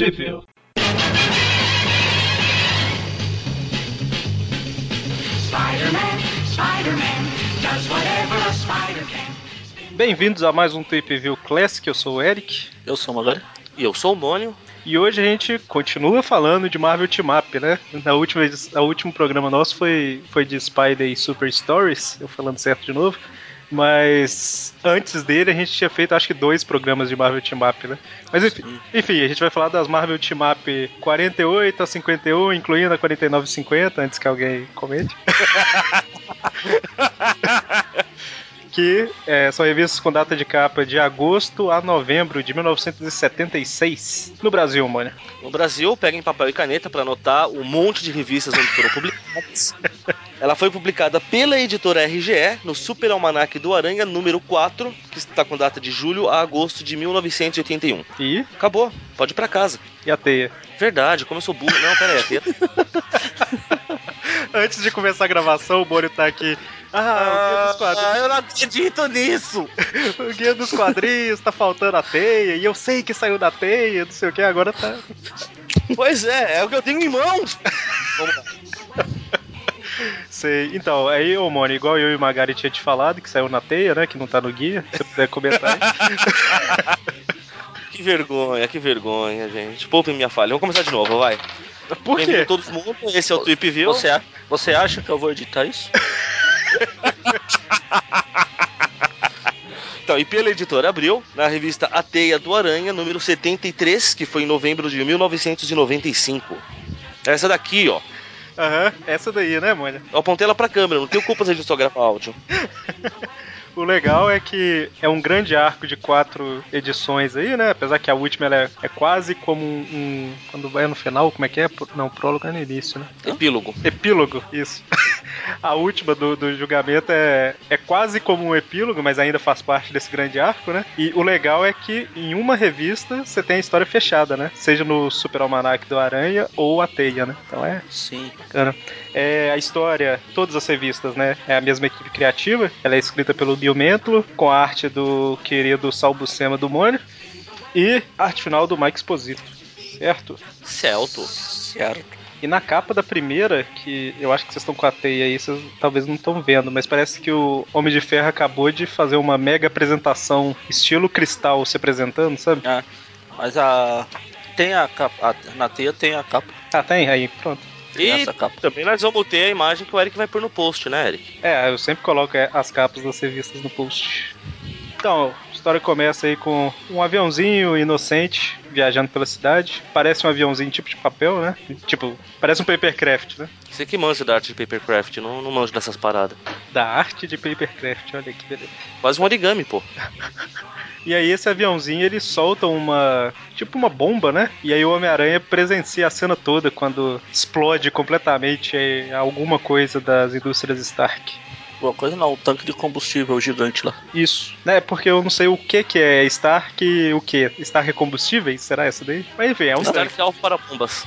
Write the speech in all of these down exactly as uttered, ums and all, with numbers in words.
Possível. Bem-vindos a mais um Thwip View Classic, eu sou o Eric. Eu sou o Magari. E eu sou o Mônio. E hoje a gente continua falando de Marvel Team-Up, né? Na última, a último programa nosso foi, foi de Spider e Super Stories, eu falando certo de novo. Mas antes dele a gente tinha feito acho que dois programas de Marvel Team-Up, né? Mas enfim, enfim, a gente vai falar das Marvel Team-Up quarenta e oito a cinquenta e um, incluindo a quarenta e nove e cinquenta, antes que alguém comente. Que é, são revistas com data de capa de agosto a novembro de mil novecentos e setenta e seis no Brasil, mano. No Brasil, peguem papel e caneta para anotar um monte de revistas onde foram publicadas. Ela foi publicada pela editora R G E no Super Almanac do Aranha número quatro, que está com data de julho a agosto de mil novecentos e oitenta e um. E? Acabou, pode ir pra casa. E a teia? Verdade, como eu sou burro. Não, pera aí, a teia. Antes de começar a gravação, o Boni tá aqui. Ah, ah, o Guia dos Quadrinhos. Ah, eu não acredito nisso! O Guia dos Quadrinhos, tá faltando a teia, e eu sei que saiu da teia, não sei o que, agora tá. Pois é, é o que eu tenho em mãos! Vamos lá. Sei. Então, aí, ô Mônio, igual eu e o Magari tinha te falado, que saiu na teia, né? Que não tá no guia, se você puder comentar aí. Que vergonha, que vergonha, gente. Poupem minha falha. Vamos começar de novo, vai. Por quê? Bem-vindo todo mundo, esse é o Thwip View. Você, a... você acha que eu vou editar isso? Então, e pela editora Abril, na revista A Teia do Aranha, número setenta e três, que foi em novembro de mil novecentos e noventa e cinco. Essa daqui, ó. Aham, uhum, essa daí, né, Mônio? Eu apontei ela pra câmera, não tenho culpa se a gente só grava áudio. O legal é que é um grande arco de quatro edições aí, né? Apesar que a última ela é, é quase como um, um... Quando vai no final, como é que é? Não, prólogo é no início, né? Epílogo. Epílogo, isso. A última do, do julgamento é, é quase como um epílogo, mas ainda faz parte desse grande arco, né? E o legal é que em uma revista você tem a história fechada, né? Seja no Super Almanac do Aranha ou a Teia, né? Então é... Sim. Bacana. É a história, todas as revistas, né? É a mesma equipe criativa. Ela é escrita pelo Bill Mantlo, com a arte do querido Sal Buscema do Mônio e a arte final do Mike Esposito. Certo? Certo. Certo. E na capa da primeira, que eu acho que vocês estão com a teia aí, vocês talvez não estão vendo, mas parece que o Homem de Ferro acabou de fazer uma mega apresentação estilo Cristal se apresentando, sabe? Ah, mas a... tem a capa... A... Na teia tem a capa. Ah, tem? Aí, pronto. E essa capa. Também nós vamos ter a imagem que o Eric vai pôr no post, né, Eric? É, eu sempre coloco as capas das revistas no post. Então, a história começa aí com um aviãozinho inocente viajando pela cidade. Parece um aviãozinho tipo de papel, né? Tipo, parece um papercraft, né? Você que manja da arte de papercraft, não, não manja dessas paradas. Da arte de papercraft, olha que beleza. Quase um origami, pô. E aí esse aviãozinho, ele solta uma... tipo uma bomba, né? E aí o Homem-Aranha presencia a cena toda quando explode completamente alguma coisa das indústrias Stark. Uma coisa não, um tanque de combustível gigante lá. Isso, né? Porque eu não sei o que que é Stark e o que? Stark é combustíveis? Será essa daí? Mas enfim, é um Stark é alvo para bombas.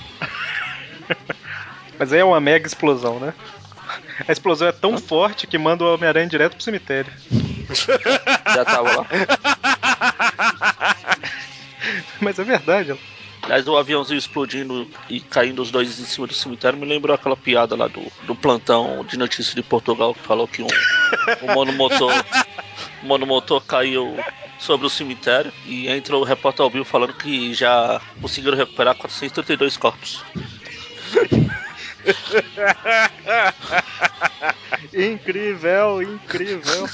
Mas aí é uma mega explosão, né? A explosão é tão forte que manda o Homem-Aranha direto pro cemitério. Já tava lá. Mas é verdade, ó. Aliás, o aviãozinho explodindo e caindo os dois em cima do cemitério me lembrou aquela piada lá do, do plantão de notícias de Portugal que falou que um, um monomotor, um monomotor caiu sobre o cemitério e entrou o repórter Albil falando que já conseguiram recuperar quatrocentos e trinta e dois corpos. Incrível, incrível.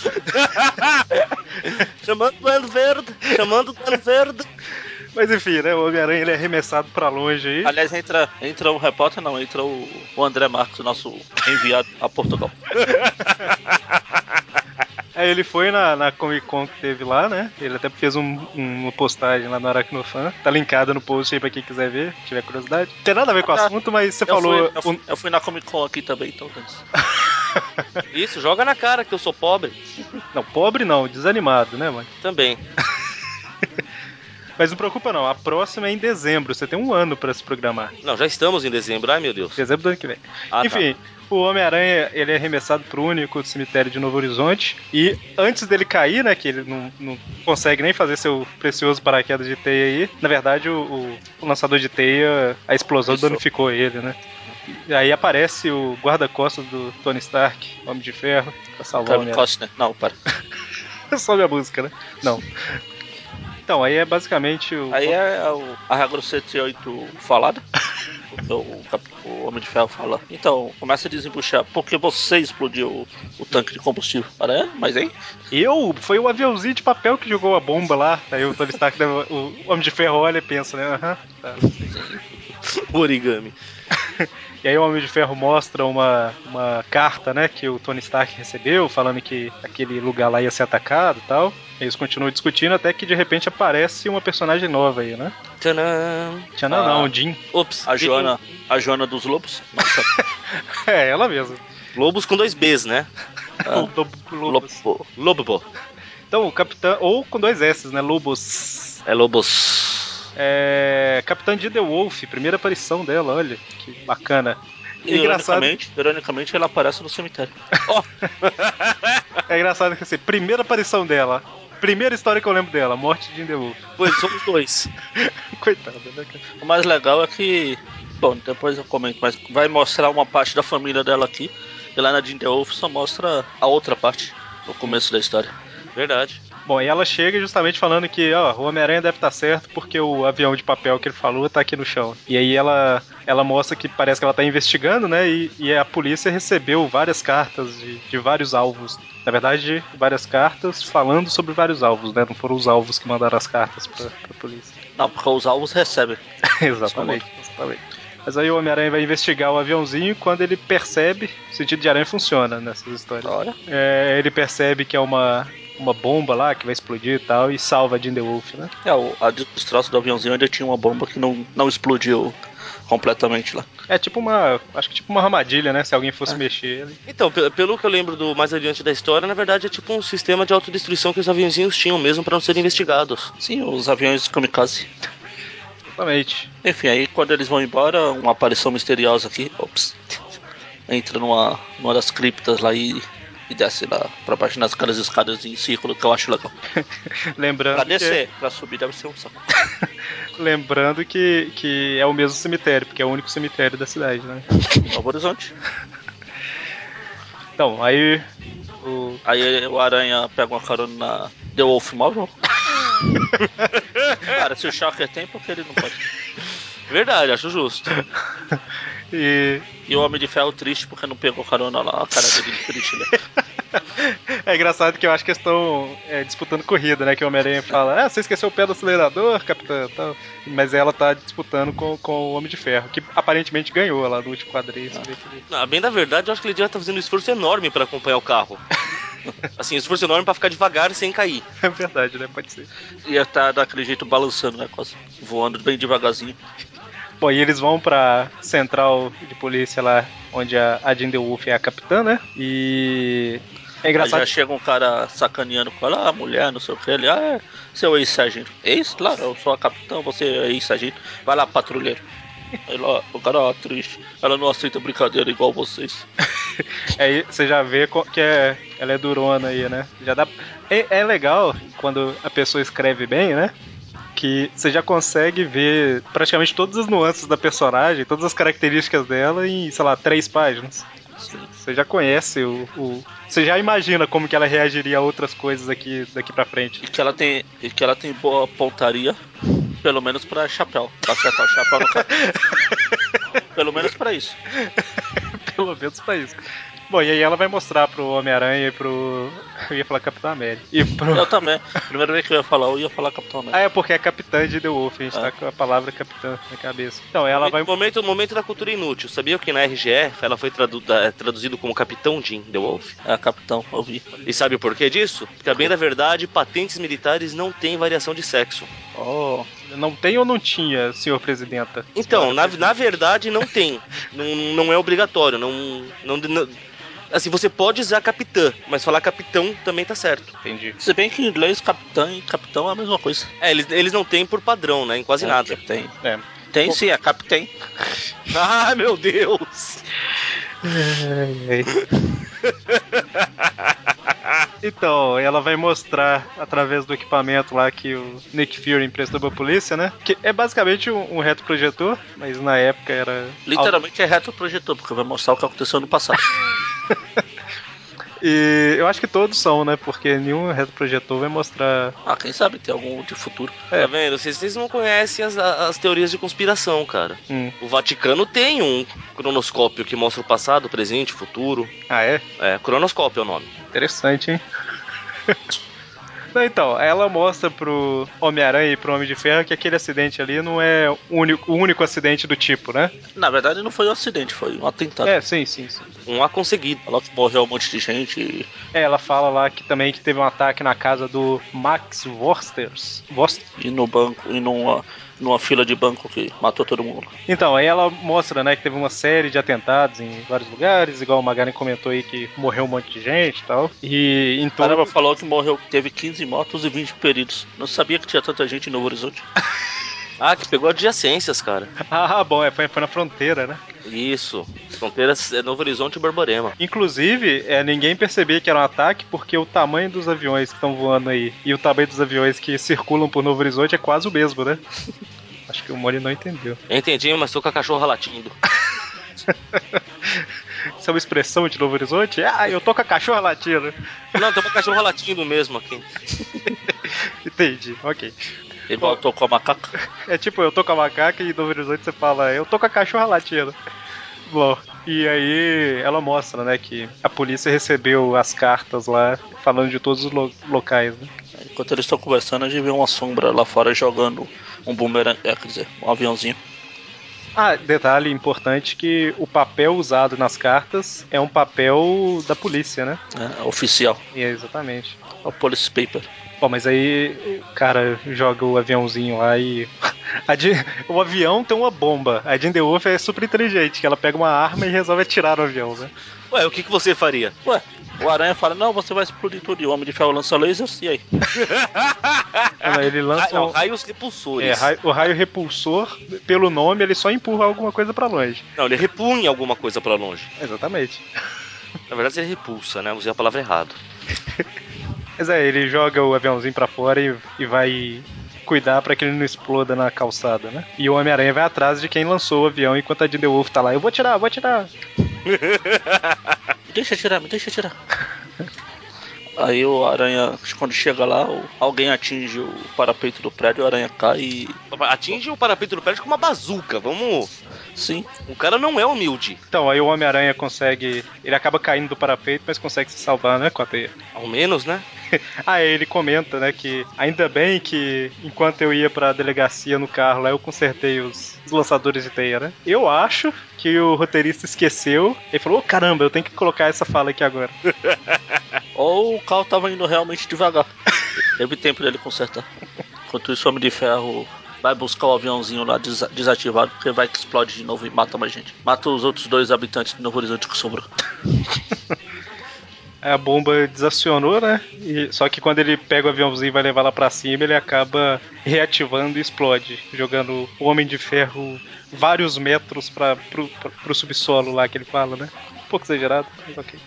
Chamando o Dano Verde, chamando o Dano Verde. Mas enfim, né? O Homem-Aranha ele é arremessado pra longe aí. Aliás, entra, entra o repórter, não, entra o, o André Marques, nosso enviado a Portugal. Aí ele foi na, na Comic Con que teve lá, né? Ele até fez um, um, uma postagem lá no AracnoFan. Tá linkado no post aí pra quem quiser ver, se tiver curiosidade. Não tem nada a ver com o assunto, mas você eu falou... Fui, eu, fui, eu fui na Comic Con aqui também, então... Isso, joga na cara que eu sou pobre. Não, pobre não, desanimado, né, mãe? Também. Mas não preocupa não, a próxima é em dezembro, você tem um ano pra se programar. Não, já estamos em dezembro, ai meu Deus. Dezembro do ano que vem. Ah, enfim, tá. O Homem-Aranha, ele é arremessado pro único cemitério de Novo Horizonte e antes dele cair, né, que ele não, não consegue nem fazer seu precioso paraquedas de teia aí, na verdade o, o lançador de teia, a explosão Isso. danificou ele, né. E aí aparece o guarda-costas do Tony Stark, Homem de Ferro, pra salvar o Homem-Aranha. Né? Não, para. Sobe a música, né? Não. Então, aí é basicamente o... Aí é a regra setenta e oito falada. o, o, o Homem de Ferro fala. Então, começa a desembuchar. Porque você explodiu o, o tanque de combustível. Né? Mas aí... Eu? Foi o aviãozinho de papel que jogou a bomba lá. Aí o Tony Stark, o Homem de Ferro olha e pensa, né? Aham. Uhum, tá. Origami. E aí o Homem de Ferro mostra uma, uma carta, né, que o Tony Stark recebeu, falando que aquele lugar lá ia ser atacado e tal. Eles continuam discutindo até que de repente aparece uma personagem nova aí, né? Tcharam! Tcharam não, ah, Jim. Ops, a Joana, a Joana dos Lobos. É, ela mesma. Lobos com dois Bs, né? Ah, Lobo. Lobo. Então o Capitão, ou com dois S's, né? Lobos. É Lobos. É... Capitã DeWolff, primeira aparição dela, olha, que bacana. E engraçado... ironicamente, ironicamente, ela aparece no cemitério. Oh! É engraçado que assim, primeira aparição dela, primeira história que eu lembro dela, morte de DeWolff. Pois, somos dois. Coitada, né, cara? O mais legal é que, bom, depois eu comento, mas vai mostrar uma parte da família dela aqui, e lá na Jean DeWolff só mostra a outra parte, o começo da história. Verdade. Bom, e ela chega justamente falando que, ó, o Homem-Aranha deve estar certo porque o avião de papel que ele falou tá aqui no chão. E aí ela, ela mostra que parece que ela tá investigando, né, e, e a polícia recebeu várias cartas de, de vários alvos. Na verdade, várias cartas falando sobre vários alvos, né, não foram os alvos que mandaram as cartas pra, pra polícia. Não, porque os alvos recebem. Exatamente, exatamente. Mas aí o Homem-Aranha vai investigar o aviãozinho quando ele percebe, o sentido de aranha funciona nessas histórias. Olha. É, ele percebe que é uma... uma bomba lá que vai explodir e tal, e salva a Jean DeWolff, né? É, o a destroço do aviãozinho ainda tinha uma bomba que não, não explodiu completamente lá. É tipo uma, acho que tipo uma armadilha, né? Se alguém fosse é. mexer. Né? Então, pelo que eu lembro do mais adiante da história, na verdade é tipo um sistema de autodestruição que os aviãozinhos tinham mesmo pra não serem investigados. Sim, os aviões kamikaze. Exatamente. Enfim, aí quando eles vão embora, uma aparição misteriosa aqui, ops, entra numa, numa das criptas lá e E desce lá pra baixo nas caras escadas em círculo, que eu acho legal. Lembrando pra descer, que... pra subir deve ser um saco. Lembrando que, que é o mesmo cemitério, porque é o único cemitério da cidade, né? Novo Horizonte. Então, aí o... aí o Aranha pega uma carona na DeWolff Marvel. Cara, se o Shocker tem, porque ele não pode. Verdade, acho justo. E... e o Homem de Ferro triste porque não pegou carona lá, a cara dele triste, né? É engraçado que eu acho que eles estão é, disputando corrida, né? Que o Homem-Aranha fala, ah, você esqueceu o pé do acelerador, capitão, tal. Mas ela tá disputando com, com o Homem de Ferro, que aparentemente ganhou lá no último quadrinho. Ah. Ele... não, bem da verdade, eu acho que ele já tá fazendo um esforço enorme pra acompanhar o carro. Assim, esforço enorme pra ficar devagar sem cair. É verdade, né? Pode ser. Ia tá daquele jeito balançando, né? Quase voando bem devagarzinho. Bom, e eles vão pra central de polícia lá, onde a Jean DeWolff é a capitã, né? E... é engraçado. Aí já chega um cara sacaneando com ela, ah, mulher, não sei o que. Ele, ah, seu ex-sargento. Ex? Claro, eu sou a capitã, você é ex-sargento. Vai lá, patrulheiro. Aí lá, o cara é triste. Ela não aceita brincadeira igual vocês. Aí você já vê que é, ela é durona aí, né? Já dá... é, é legal quando a pessoa escreve bem, né? Que você já consegue ver praticamente todas as nuances da personagem, todas as características dela em, sei lá, três páginas. Sim. Você já conhece o, o... você já imagina como que ela reagiria a outras coisas aqui, daqui pra frente. E que ela tem, e que ela tem boa pontaria, pelo menos pra chapéu. Pra acertar o chapéu no cara. Pelo menos pra isso. Pelo menos pra isso. Bom, e aí ela vai mostrar pro Homem-Aranha e pro... eu ia falar Capitão América. E pro... eu também. Primeira vez que eu ia falar, eu ia falar Capitão América. Ah, é porque é Capitã de DeWolff, a gente é. tá com a palavra Capitã na cabeça. Então, ela momento, vai... Momento, momento da cultura inútil. Sabia que na R G E ela foi tradu... traduzida como Capitão Jean DeWolff? É, Capitão, ouvi. E sabe o porquê disso? Porque, bem da verdade, patentes militares não têm variação de sexo. Oh... não tem ou não tinha, senhor presidenta? Então, na, na verdade, não tem. Não, não é obrigatório, não... não, não Assim, você pode usar capitã, mas falar capitão também tá certo. Entendi. Se bem que em inglês capitã e capitão é a mesma coisa. É, eles, eles não têm por padrão, né? Em quase é, nada. Tem. É. Tem sim, é capitã. Ah, meu Deus! Então, ela vai mostrar através do equipamento lá que o Nick Fury emprestou pra polícia, né? Que é basicamente um, um retroprojetor, mas na época era... Literalmente alto. É retroprojetor, porque vai mostrar o que aconteceu no passado. E eu acho que todos são, né? Porque nenhum retroprojetor vai mostrar... Ah, quem sabe tem algum de futuro. É. Tá vendo? Vocês, vocês não conhecem as, as teorias de conspiração, cara. Hum. O Vaticano tem um cronoscópio que mostra o passado, presente, futuro. Ah, é? É, cronoscópio é o nome. Interessante, hein? Não, então, ela mostra pro Homem-Aranha e pro Homem de Ferro que aquele acidente ali não é o único, o único acidente do tipo, né? Na verdade não foi um acidente, foi um atentado. É, sim, sim, sim. Um a conseguido. Ela morreu um monte de gente e... É, ela fala lá que também que teve um ataque na casa do Max Vorsters. Vorst... E no banco, e numa... numa fila de banco que matou todo mundo. Então, aí ela mostra, né, que teve uma série de atentados em vários lugares, igual o Magaren comentou aí que morreu um monte de gente e tal. E então... Caramba, falou que morreu, teve quinze mortos e vinte feridos. Não sabia que tinha tanta gente em Novo Horizonte. Ah, que pegou adjacências, cara. Ah, bom, é, foi, foi na fronteira, né? Isso, fronteiras é Novo Horizonte e Borborema. Inclusive, é, ninguém percebia que era um ataque porque o tamanho dos aviões que estão voando aí e o tamanho dos aviões que circulam por Novo Horizonte é quase o mesmo, né? Acho que o Mori não entendeu. Entendi, mas tô com a cachorra latindo. Isso é uma expressão de Novo Horizonte? Ah, eu tô com a cachorra latindo. Não, tô com a cachorra latindo mesmo aqui. Entendi, ok. Igual eu tô com a macaca. É tipo, eu tô com a macaca e no Horizonte você fala, eu tô com a cachorra latina. Bom, e aí ela mostra, né, que a polícia recebeu as cartas lá, falando de todos os lo- locais, né? Enquanto eles estão conversando, a gente vê uma sombra lá fora jogando um bumerangue, é, quer dizer, um aviãozinho. Ah, detalhe importante que o papel usado nas cartas é um papel da polícia, né? É, oficial. É, exatamente. É o police paper. Bom, mas aí o cara joga o aviãozinho lá e... Jean... O avião tem uma bomba. A Jean DeWolff é super inteligente, que ela pega uma arma e resolve atirar o avião, né? Ué, o que, que você faria? Ué, o Aranha fala, não, você vai explodir tudo. E o Homem de Ferro lança lasers, e aí? Não, ele lança... Não, raios repulsores. É, raio, o raio repulsor, pelo nome, ele só empurra alguma coisa pra longe. Não, ele repunha alguma coisa pra longe. Exatamente. Na verdade, ele repulsa, né? Usei a palavra errado. Mas é, ele joga o aviãozinho pra fora e, e vai cuidar pra que ele não exploda na calçada, né? E o Homem-Aranha vai atrás de quem lançou o avião enquanto a Jean DeWolff tá lá. Eu vou atirar, vou atirar. Me deixa atirar, me deixa atirar. Aí o Aranha, quando chega lá, alguém atinge o parapeito do prédio, o Aranha cai e... Atinge o parapeito do prédio com uma bazuca, vamos... Sim. O cara não é humilde. Então, aí o Homem-Aranha consegue... Ele acaba caindo do parapeito, mas consegue se salvar, né, com a teia. Ao menos, né? Ah, ele comenta, né, que ainda bem que enquanto eu ia pra delegacia no carro lá, eu consertei os, os lançadores de teia, né? Eu acho que o roteirista esqueceu. Ele falou, oh, caramba, eu tenho que colocar essa fala aqui agora. Ou o carro tava indo realmente devagar. Teve tempo dele consertar. Enquanto isso, o Homem de Ferro vai buscar o aviãozinho lá des- desativado, porque vai que explode de novo e mata mais gente. Mata os outros dois habitantes de Novo Horizonte que sobrou. A bomba desacionou, né? E, só que quando ele pega o aviãozinho e vai levar lá pra cima, ele acaba reativando e explode, jogando o Homem de Ferro vários metros pra, pro, pra, pro subsolo lá que ele fala, né? Um pouco exagerado, mas ok.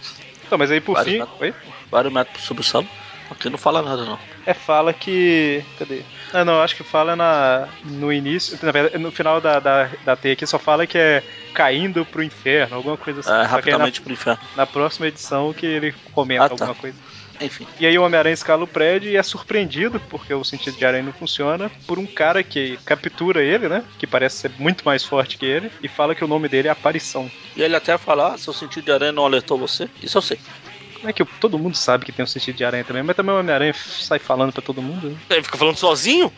Então, mas aí por vários fim... Metros. Oi? Vários metros pro subsolo? Aqui não fala nada, não. É, fala que... Cadê? Ah, não, acho que fala na, no início... Na verdade, no final da, da, da T aqui só fala que é caindo pro inferno, alguma coisa assim. É, rapidamente na, pro inferno. Na próxima edição que ele comenta ah, tá. alguma coisa. Enfim. E aí o Homem-Aranha escala o prédio e é surpreendido, porque o sentido de aranha não funciona, por um cara que captura ele, né? Que parece ser muito mais forte que ele, e fala que o nome dele é Aparição. E ele até fala, ah, seu sentido de aranha não alertou você? Isso eu sei. É que todo mundo sabe que tem um sentido de aranha também, mas também o Homem-Aranha sai falando pra todo mundo, né? Ele fica falando sozinho?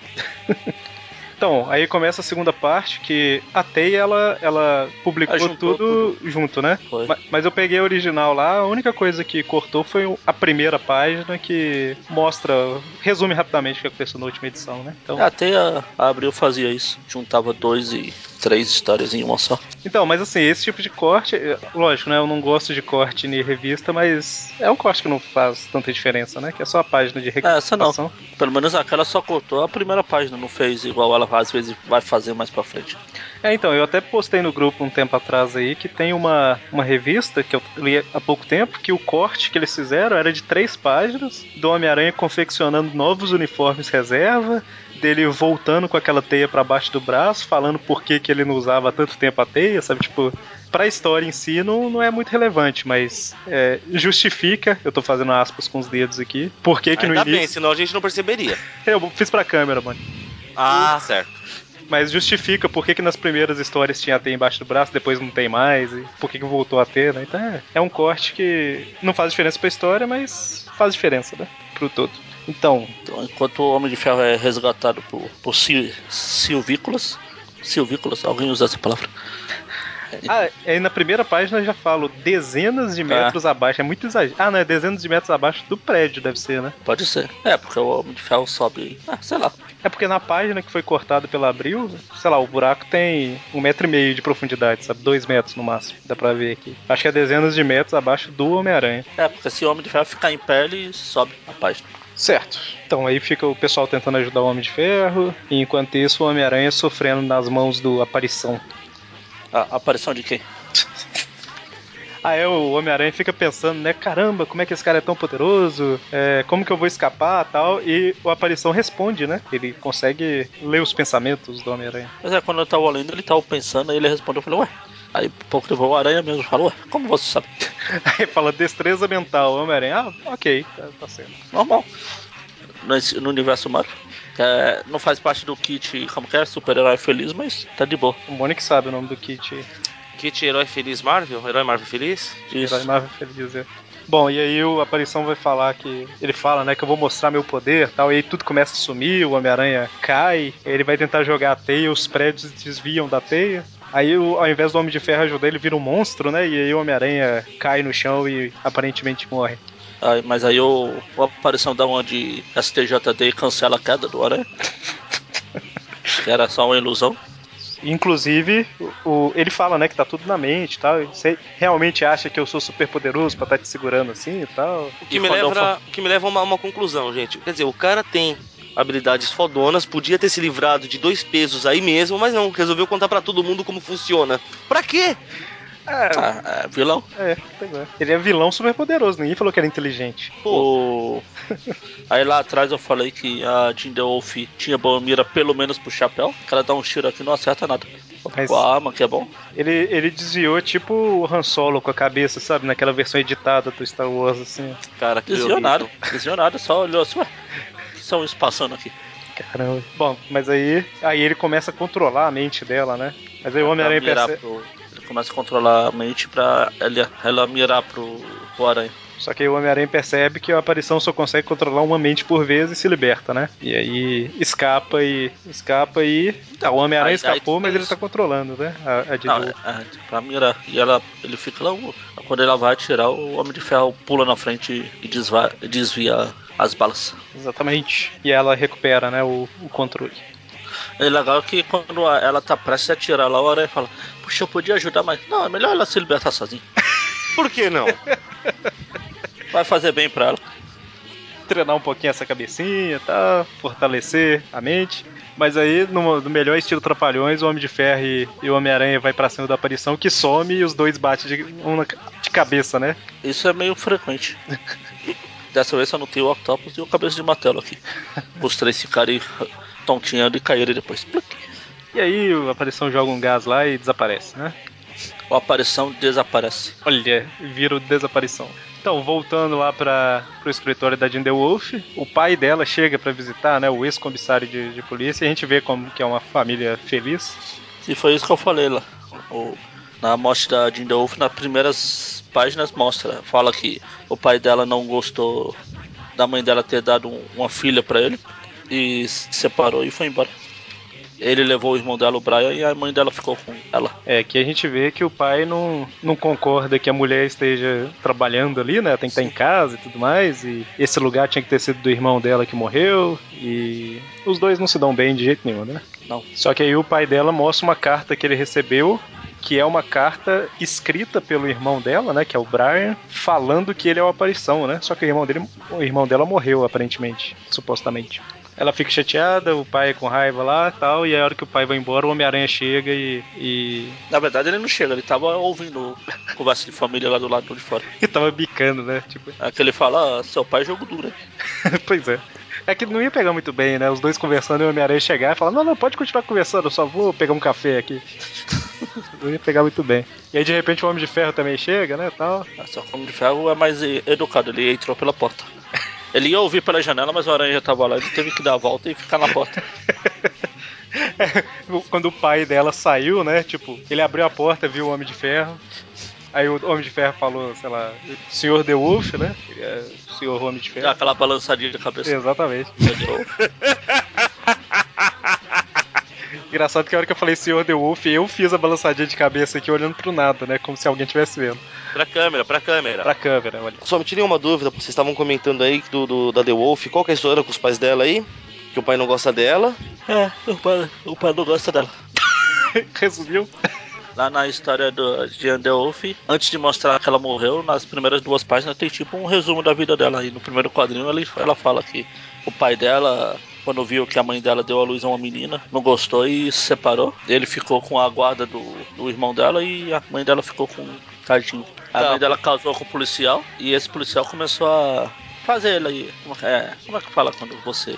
Então, aí começa a segunda parte, que a Teia, ela, ela publicou ela tudo, tudo junto, né? Foi. Mas, mas eu peguei a original lá, a única coisa que cortou foi a primeira página que mostra, resume rapidamente o que aconteceu na última edição, né? Então... A Teia, a Abril fazia isso, juntava dois e três histórias em uma só. Então, mas assim, esse tipo de corte, lógico, né? Eu não gosto de corte em revista, mas é um corte que não faz tanta diferença, né? Que é só a página de recuperação. É, essa não. Pelo menos aquela só cortou a primeira página, não fez igual ela às vezes vai fazer mais pra frente. É, então, eu até postei no grupo um tempo atrás aí que tem uma, uma revista que eu li há pouco tempo, que o corte que eles fizeram era de três páginas, do Homem-Aranha confeccionando novos uniformes reserva, dele voltando com aquela teia pra baixo do braço, falando por que que ele não usava há tanto tempo a teia, sabe? Tipo, pra história em si não, não é muito relevante, mas é, justifica, eu tô fazendo aspas com os dedos aqui, por que que no início... Ainda bem, senão a gente não perceberia. Eu fiz pra câmera, mano. Ah, e... certo. Mas justifica por que que nas primeiras histórias tinha a teia embaixo do braço, depois não tem mais, e por que que voltou a ter, né? Então é, é um corte que não faz diferença pra história, mas faz diferença, né? Pro todo. Então, então enquanto o Homem de Ferro é resgatado por, por sil, silvícolas, silvícolas, alguém usa essa palavra? Ah, aí na primeira página eu já falo dezenas de metros ah. abaixo, é muito exagero. Ah, não, é dezenas de metros abaixo do prédio, deve ser, né? Pode ser. É, porque o Homem de Ferro sobe, ah, sei lá. É porque na página que foi cortada pela Abril, sei lá, o buraco tem um metro e meio de profundidade, sabe? Dois metros no máximo, dá pra ver aqui. Acho que é dezenas de metros abaixo do Homem-Aranha. É, porque se o Homem de Ferro ficar em pé, ele sobe a página. Certo, então aí fica o pessoal tentando ajudar o Homem de Ferro, e enquanto isso o Homem-Aranha sofrendo nas mãos do Aparição. A aparição de quem? Aí o Homem-Aranha fica pensando, né, caramba, como é que esse cara é tão poderoso, é, como que eu vou escapar e tal, e o Aparição responde, né, ele consegue ler os pensamentos do Homem-Aranha. Mas é, quando eu tava lendo, ele tava pensando, aí ele respondeu, eu falei, ué. Aí pouco depois o Aranha mesmo falou, como você sabe? Aí fala, destreza mental, Homem-Aranha, ah, ok, tá, tá sendo. Normal. No, no universo Marvel. É, não faz parte do kit, como que é, super-herói feliz, mas tá de boa. O Mônica sabe o nome do kit aí. Kit Herói Feliz Marvel? Herói Marvel Feliz? Isso. Herói Marvel Feliz, é. Bom, e aí o Aparição vai falar que... Ele fala, né, que eu vou mostrar meu poder e tal, e aí tudo começa a sumir, o Homem-Aranha cai, ele vai tentar jogar a teia, os prédios desviam da teia. Aí, ao invés do Homem de Ferro ajudar, ele vira um monstro, né, e aí o Homem-Aranha cai no chão e aparentemente morre. Aí, mas aí o, o Aparição dá uma de S T J D e cancela a queda do Aranha. Era só uma ilusão. Inclusive, o, o, ele fala, né, que tá tudo na mente e tal. Você realmente acha que eu sou super poderoso pra estar tá te segurando assim e tal? O que, e me, leva, o que me leva a uma, uma conclusão, gente. Quer dizer, o cara tem habilidades fodonas, podia ter se livrado de dois pesos aí mesmo, mas não, resolveu contar pra todo mundo como funciona. Pra quê? É, ah, é vilão? É, pois é. Ele é vilão super poderoso, ninguém falou que era inteligente. Pô. Aí lá atrás eu falei que a Jean DeWolff tinha boa mira pelo menos pro chapéu, que ela dá um tiro aqui, não acerta nada. Mas com a arma, que é bom. Ele, ele desviou tipo o Han Solo com a cabeça, sabe? Naquela versão editada do Star Wars, assim. Cara, que desviou nada, desviou nada, só olhou assim, ué, o que são isso passando aqui? Caramba. Bom, mas aí, aí ele começa a controlar a mente dela, né? Mas aí o Homem-Aranha percebe... Pro... Começa a controlar a mente pra ela, ela mirar pro, pro Aranha. Só que aí o Homem-Aranha percebe que a Aparição só consegue controlar uma mente por vez e se liberta, né? E aí escapa e... Escapa e... Tá, o Homem-Aranha escapou, aí, mas ele tá controlando, né? A, a de Não, é, é, pra mirar. E ela, ele fica lá... Quando ela vai atirar, o Homem de Ferro pula na frente e desvia, desvia as balas. Exatamente. E ela recupera, né, o, o controle. É legal que quando ela tá prestes a atirar lá, o Aranha fala, puxa, eu podia ajudar, mas não, é melhor ela se libertar sozinha. Por que não? Vai fazer bem pra ela. Treinar um pouquinho essa cabecinha, tá? Fortalecer a mente. Mas aí, no, no melhor estilo Trapalhões, o Homem de Ferro e, e o Homem-Aranha vai pra cima da Aparição, que some e os dois batem de, um na, de cabeça, né? Isso é meio frequente. Dessa vez eu não tenho o Octopus e o Cabeça de Martelo aqui. Os três ficarem... tontinhando e caíram depois. E aí o Aparição joga um gás lá e desaparece, né? O Aparição desaparece. Olha, vira o Desaparição. Então, voltando lá para o escritório da Jean DeWolff, o pai dela chega para visitar, né? O ex-comissário de, de polícia, e a gente vê como que é uma família feliz. E foi isso que eu falei lá. O, na morte da Jean DeWolff, nas primeiras páginas mostra. Fala que o pai dela não gostou da mãe dela ter dado um, uma filha para ele. E se separou e foi embora. Ele levou o irmão dela, o Brian, e a mãe dela ficou com ela. É, que a gente vê que o pai não, não concorda que a mulher esteja trabalhando ali, né? Tem que estar em casa e tudo mais. E esse lugar tinha que ter sido do irmão dela que morreu. E os dois não se dão bem de jeito nenhum, né? Não. Só que aí o pai dela mostra uma carta que ele recebeu, que é uma carta escrita pelo irmão dela, né, que é o Brian, falando que ele é uma aparição, né? Só que o irmão dele, o irmão dela morreu, aparentemente, supostamente. Ela fica chateada, o pai é com raiva lá e tal, e a hora que o pai vai embora, o Homem-Aranha chega e, e... Na verdade ele não chega, ele tava ouvindo conversa de família lá do lado de fora. Ele tava bicando, né? Tipo... É que ele fala, ah, seu pai é jogo duro. Pois é. É que não ia pegar muito bem, né? Os dois conversando e o Homem-Aranha chegar e falar, não, não, pode continuar conversando, eu só vou pegar um café aqui. Não ia pegar muito bem. E aí de repente o Homem de Ferro também chega, né, tal. Só que o Homem de Ferro é mais educado, ele entrou pela porta. Ele ia ouvir pela janela, mas o Aranha já tava lá. Ele teve que dar a volta e ficar na porta. É, quando o pai dela saiu, né? Tipo, ele abriu a porta, viu o Homem de Ferro. Aí o Homem de Ferro falou, sei lá, senhor DeWolff, né? Senhor Homem de Ferro. Ah, aquela balançadinha de cabeça. Exatamente. Engraçado que a hora que eu falei senhor DeWolff, eu fiz a balançadinha de cabeça aqui olhando pro nada, né? Como se alguém estivesse vendo. Pra câmera, pra câmera. Pra câmera, olha. Só me tirei uma dúvida, vocês estavam comentando aí do, do, da DeWolff, qual que é a história com os pais dela aí? Que o pai não gosta dela. É, o pai, o pai não gosta dela. Resumiu? Lá na história do Jean DeWolff, antes de mostrar que ela morreu, nas primeiras duas páginas tem tipo um resumo da vida dela. E no primeiro quadrinho ela, ela fala que o pai dela... Quando viu que a mãe dela deu à luz a uma menina, não gostou e se separou. Ele ficou com a guarda do, do irmão dela e a mãe dela ficou com um tadinho. A tá. mãe dela casou com o policial e esse policial começou a fazer ela aí. Como é, como é que fala quando você...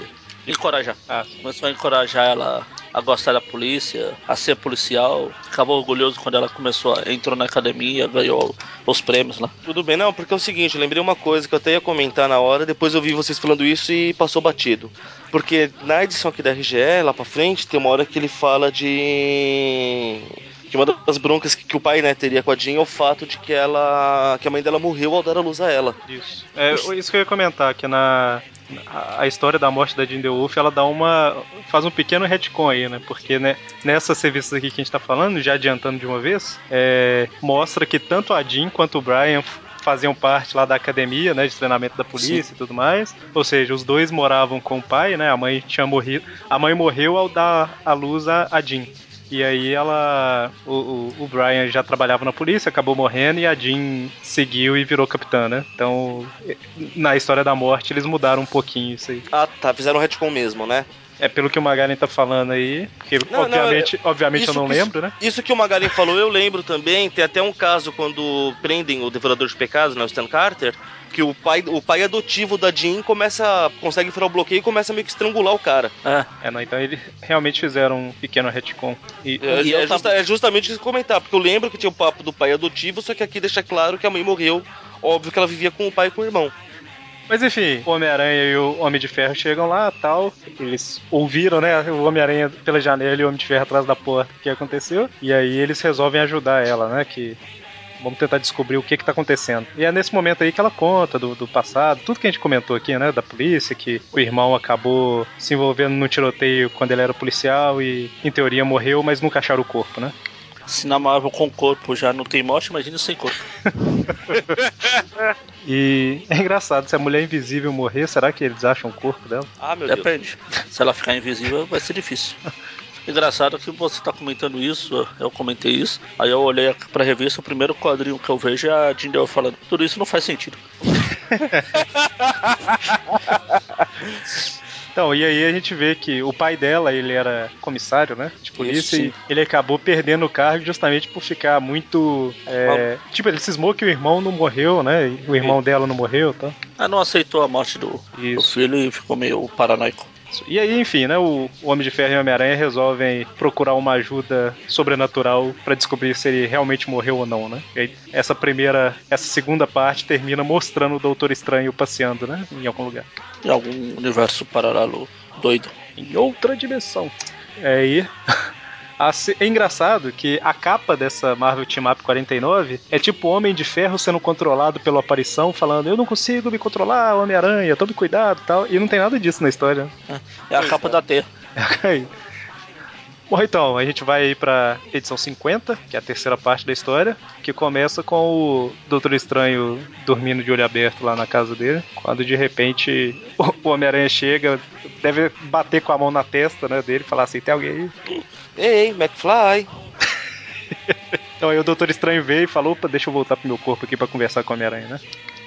Encorajar. Ah, começou a encorajar ela a gostar da polícia, a ser policial. Ficava orgulhoso quando ela começou, a, entrou na academia, ganhou os prêmios lá. Tudo bem, não, porque é o seguinte, eu lembrei uma coisa que eu até ia comentar na hora, depois eu vi vocês falando isso e passou batido. Porque na edição aqui da R G E, lá pra frente, tem uma hora que ele fala de... Que uma das broncas que, que o pai, né, teria com a Jean é o fato de que ela... Que a mãe dela morreu ao dar a luz a ela. Isso. É, isso que eu ia comentar, que na... A história da morte da Jean DeWolff, ela dá uma... faz um pequeno retcon aí, né? Porque, né, nessas revistas aqui que a gente tá falando, já adiantando de uma vez, é, mostra que tanto a Jean quanto o Brian faziam parte lá da academia, né, de treinamento da polícia. Sim. E tudo mais. Ou seja, os dois moravam com o pai, né? A mãe tinha morrido. A mãe morreu ao dar à luz a, a Jean. E aí ela... O, o, o Brian já trabalhava na polícia, acabou morrendo, e a Jean seguiu e virou capitã, né? Então, na história da morte, eles mudaram um pouquinho isso aí. Ah, tá. Fizeram um retcon mesmo, né? É pelo que o Magaren tá falando aí, porque não, obviamente, não, obviamente isso, eu não lembro, isso, né? Isso que o Magaren falou, eu lembro também. Tem até um caso quando prendem o Devorador de Pecados, né, o Stan Carter, que o pai, o pai adotivo da Jean começa, consegue furar o bloqueio e começa a meio que estrangular o cara. Ah, é, não, então eles realmente fizeram um pequeno retcon. E, é, e é, justa, é justamente isso que eu comentar, porque eu lembro que tinha o papo do pai adotivo, só que aqui deixa claro que a mãe morreu. Óbvio que ela vivia com o pai e com o irmão. Mas enfim, o Homem-Aranha e o Homem de Ferro chegam lá e tal. Eles ouviram, né, o Homem-Aranha pela janela e o Homem de Ferro atrás da porta, o que aconteceu. E aí eles resolvem ajudar ela, né, que... Vamos tentar descobrir o que que tá acontecendo. E é nesse momento aí que ela conta do, do passado, tudo que a gente comentou aqui, né, da polícia, que o irmão acabou se envolvendo no tiroteio quando ele era policial e, em teoria, morreu, mas nunca acharam o corpo, né? Se na Marvel com corpo já não tem morte, imagina sem corpo. E é engraçado, se a mulher invisível morrer, será que eles acham o corpo dela? Ah, meu Deus. Depende. Se ela ficar invisível, vai ser difícil. Engraçado que você tá comentando isso, eu comentei isso, aí eu olhei pra revista, o primeiro quadrinho que eu vejo é a Jean DeWolff falando, tudo isso não faz sentido. Então, e aí a gente vê que o pai dela, ele era comissário, né, de polícia, isso, e ele acabou perdendo o cargo justamente por ficar muito... É, tipo, ele cismou que o irmão não morreu, né, e o irmão dela não morreu, tá? Ah, não aceitou a morte do, do filho e ficou meio paranoico. E aí, enfim, né, o Homem de Ferro e o Homem-Aranha resolvem procurar uma ajuda sobrenatural pra descobrir se ele realmente morreu ou não, né? E aí, essa primeira, essa segunda parte termina mostrando o Doutor Estranho passeando, né, em algum lugar. Em algum universo paralelo doido. Em outra dimensão. É aí... É engraçado que a capa dessa Marvel Team-Up quarenta e nove é tipo Homem de Ferro sendo controlado pela aparição, falando, eu não consigo me controlar, Homem-Aranha, tome cuidado e tal. E não tem nada disso na história. É a pois capa é. da T. Bom, então, a gente vai pra edição cinquenta, que é a terceira parte da história, que começa com o Doutor Estranho dormindo de olho aberto lá na casa dele, quando de repente o Homem-Aranha chega, deve bater com a mão na testa, né, dele e falar assim, tem alguém aí? Ei, McFly! Então aí o Doutor Estranho veio e falou, opa, deixa eu voltar pro meu corpo aqui pra conversar com o Homem-Aranha, né?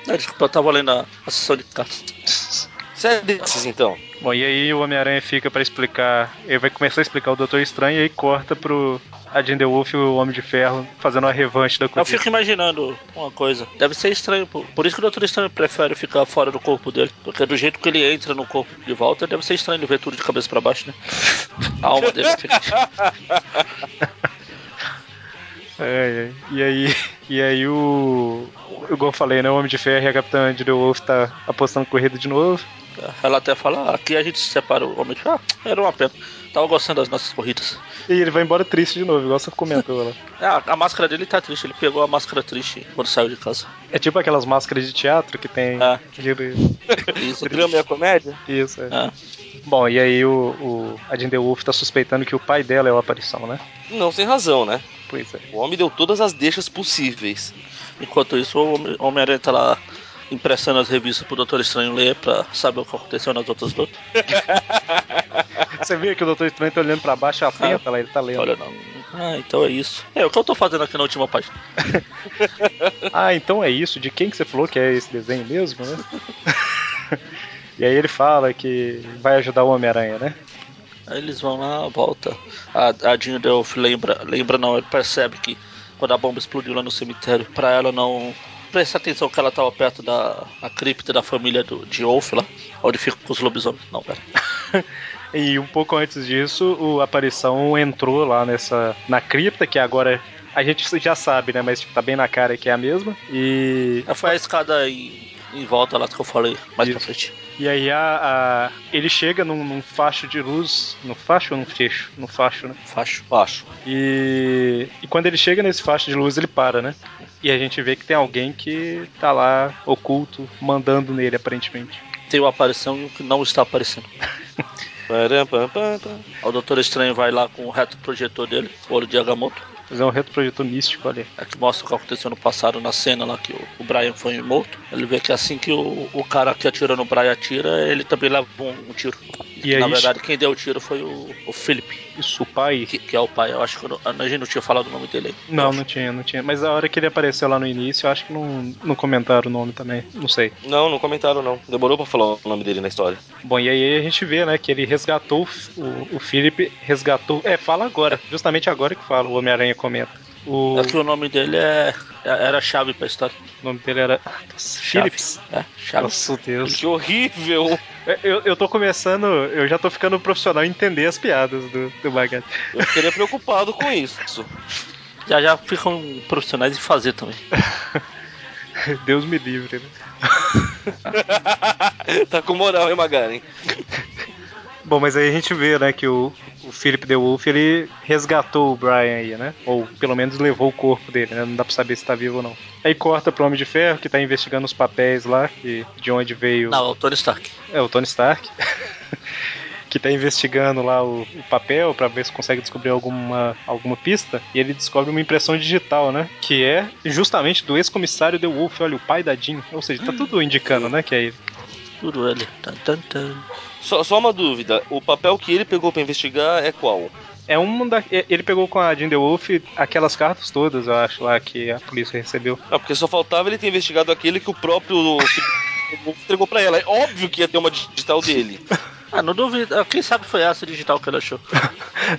Ah, desculpa, eu tava lendo a, a sessão de cartas. Você é desses, então? Bom, e aí o Homem-Aranha fica pra explicar... Ele vai começar a explicar o Doutor Estranho e aí corta pro Jean DeWolff e o Homem de Ferro fazendo uma revanche da coisa. Eu fico imaginando uma coisa. Deve ser estranho, pô. Por isso que o Doutor Estranho prefere ficar fora do corpo dele. Porque do jeito que ele entra no corpo de volta, deve ser estranho ver tudo de cabeça pra baixo, né? A alma dele fica... É, é. E aí, e aí o, igual eu falei, né, o Homem de Ferro e a Capitã DeWolff tá apostando corrida de novo. Ela até fala, ah, aqui a gente se separa o Homem de Ferro. Ah, era uma pena. Tava gostando das nossas corridas. E ele vai embora triste de novo, igual você comentou lá. Ah, a máscara dele tá triste, ele pegou a máscara triste quando saiu de casa. É tipo aquelas máscaras de teatro que tem... Ah. Isso, drama e a comédia? Isso, é. Ah. Bom, e aí o, o a Jean DeWolff tá suspeitando que o pai dela é o Aparição, né? Não, sem razão, né? Pois é. O homem deu todas as deixas possíveis. Enquanto isso, o Homem-Aranha tá lá impressando as revistas pro Doutor Estranho ler pra saber o que aconteceu nas outras lutas. Você vê que o Doutor Estranho tá olhando pra baixo e atenta, ah, lá, ele tá lendo. Olha, não. Ah, então é isso. É, o que eu tô fazendo aqui na última página? Ah, então é isso. De quem que você falou que é esse desenho mesmo, né? E aí ele fala que vai ajudar o Homem-Aranha, né? Aí eles vão lá, volta. A, a Jean DeWolff lembra, lembra não, ele percebe que quando a bomba explodiu lá no cemitério, pra ela não prestar atenção que ela tava perto da a cripta da família do, de Wolf lá, onde fica com os lobisomens. Não, pera. E um pouco antes disso, o Aparição entrou lá nessa, na cripta, que agora a gente já sabe, né? Mas tipo, tá bem na cara que é a mesma. E foi a escada em, em volta lá que eu falei mais isso pra frente. E aí a, a, ele chega num, num facho de luz. Num facho ou num fecho? Num facho, né? Facho. Facho. E, e quando ele chega nesse facho de luz, ele para, né? E a gente vê que tem alguém que tá lá, oculto, mandando nele, aparentemente. Tem uma aparição e o que não está aparecendo. O Doutor Estranho vai lá com o reto projetor dele, o olho de Agamotto. Mas é um retroprojetor místico ali. É que mostra o que aconteceu no passado, na cena lá que o Brian foi morto. Ele vê que assim que o, o cara que atira no Brian atira, ele também leva um, um tiro. E aí, na verdade, quem deu o tiro foi o, o Philip. Isso, o pai. Que, que é o pai. Eu acho que eu, a gente não tinha falado o nome dele. Não, não tinha, não tinha. Mas a hora que ele apareceu lá no início, eu acho que não, não comentaram o nome também. Não sei. Não, não comentaram, não. Demorou pra falar o nome dele na história. Bom, e aí a gente vê, né, que ele resgatou o, o Philip, resgatou... É, fala agora. Justamente agora que fala o Homem-Aranha. Comenta. O... É que o nome dele é... era chave pra história. O nome dele era... Phillips. É, chave. Nossa, Deus. Que horrível. Eu, eu tô começando... Eu já tô ficando profissional em entender as piadas do, do Magat. Eu ficaria preocupado com isso. Já já ficam profissionais em fazer também. Deus me livre, né? Tá com moral, hein, Magat, hein? Bom, mas aí a gente vê, né, que o, o Philip DeWolff, ele resgatou o Brian aí, né? Ou pelo menos levou o corpo dele, né? Não dá pra saber se tá vivo ou não. Aí corta pro Homem de Ferro, que tá investigando os papéis lá, que, de onde veio... Não, o Tony Stark. É, o Tony Stark. Que tá investigando lá o, o papel pra ver se consegue descobrir alguma, alguma pista. E ele descobre uma impressão digital, né? Que é justamente do ex-comissário DeWolff, olha, o pai da Jean. Ou seja, tá tudo indicando, né, que é ele. Tudo ele. Tan, tan, tan. Só, só uma dúvida, o papel que ele pegou pra investigar é qual? É um da... Ele pegou com a Jean DeWolff aquelas cartas todas, eu acho, lá que a polícia recebeu. Ah, porque só faltava ele ter investigado aquele que o próprio entregou pra ela. É óbvio que ia ter uma digital dele. Ah, não duvido. Quem sabe foi essa digital que ele achou?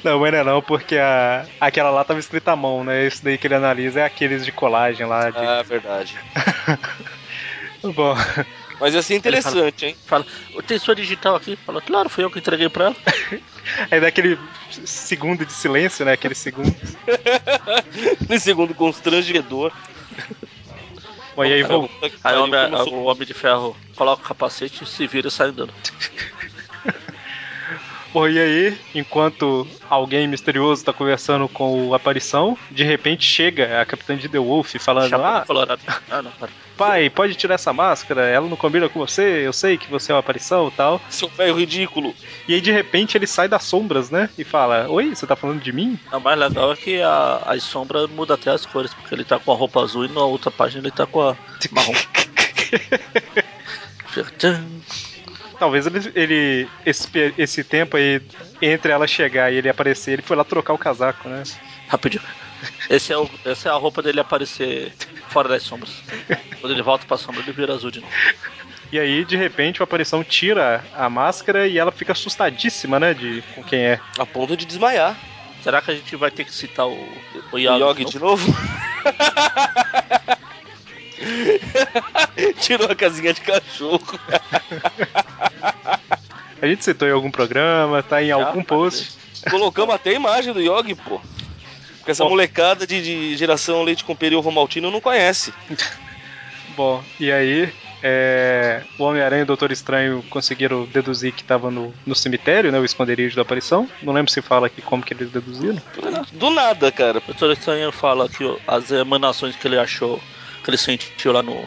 Não, mas não é não, porque a... aquela lá tava escrita à mão, né? Isso daí que ele analisa é aqueles de colagem lá. De... Ah, verdade. Bom... Mas ia ser interessante, hein? Fala, tem sua digital aqui? Fala, claro, fui eu que entreguei pra ela. Aí daquele segundo de silêncio, né? Aquele segundo. Aquele segundo constrangedor. Bom, e aí, vamos. Aí o homem, o homem de ferro coloca o capacete e se vira e sai andando. Pô, e aí, enquanto alguém misterioso tá conversando com o Aparição, de repente chega a Capitã de DeWolff falando... Chapa, ah, ah, não, para. Pai, pode tirar essa máscara, ela não combina com você, eu sei que você é uma Aparição e tal. Seu velho ridículo. E aí, de repente, ele sai das sombras, né? E fala, oi, você tá falando de mim? O mais legal é que a, a sombra muda até as cores, porque ele tá com a roupa azul e na outra página ele tá com a marrom. Talvez ele, ele esse, esse tempo aí, entre ela chegar e ele aparecer, ele foi lá trocar o casaco, né? Rapidinho. Esse é o, essa é a roupa dele aparecer fora das sombras. Quando ele volta pra sombra, ele vira azul de novo. E aí, de repente, o Aparição tira a máscara e ela fica assustadíssima, né? De com quem é. A ponto de desmaiar. Será que a gente vai ter que citar o, o Yogi de novo? Tirou a casinha de cachorro. A gente citou em algum programa, tá em algum ah, post. Colocamos até a imagem do Yogi, pô. Porque essa Bom. molecada de, de geração leite com pera e ovo maltino não conhece. Bom, e aí é, o Homem-Aranha e o Doutor Estranho conseguiram deduzir que tava no, no cemitério, né? O esconderijo da Aparição. Não lembro se fala aqui como que eles deduziram. Do nada, cara. O Doutor Estranho fala que as emanações que ele achou, que ele sentiu lá no...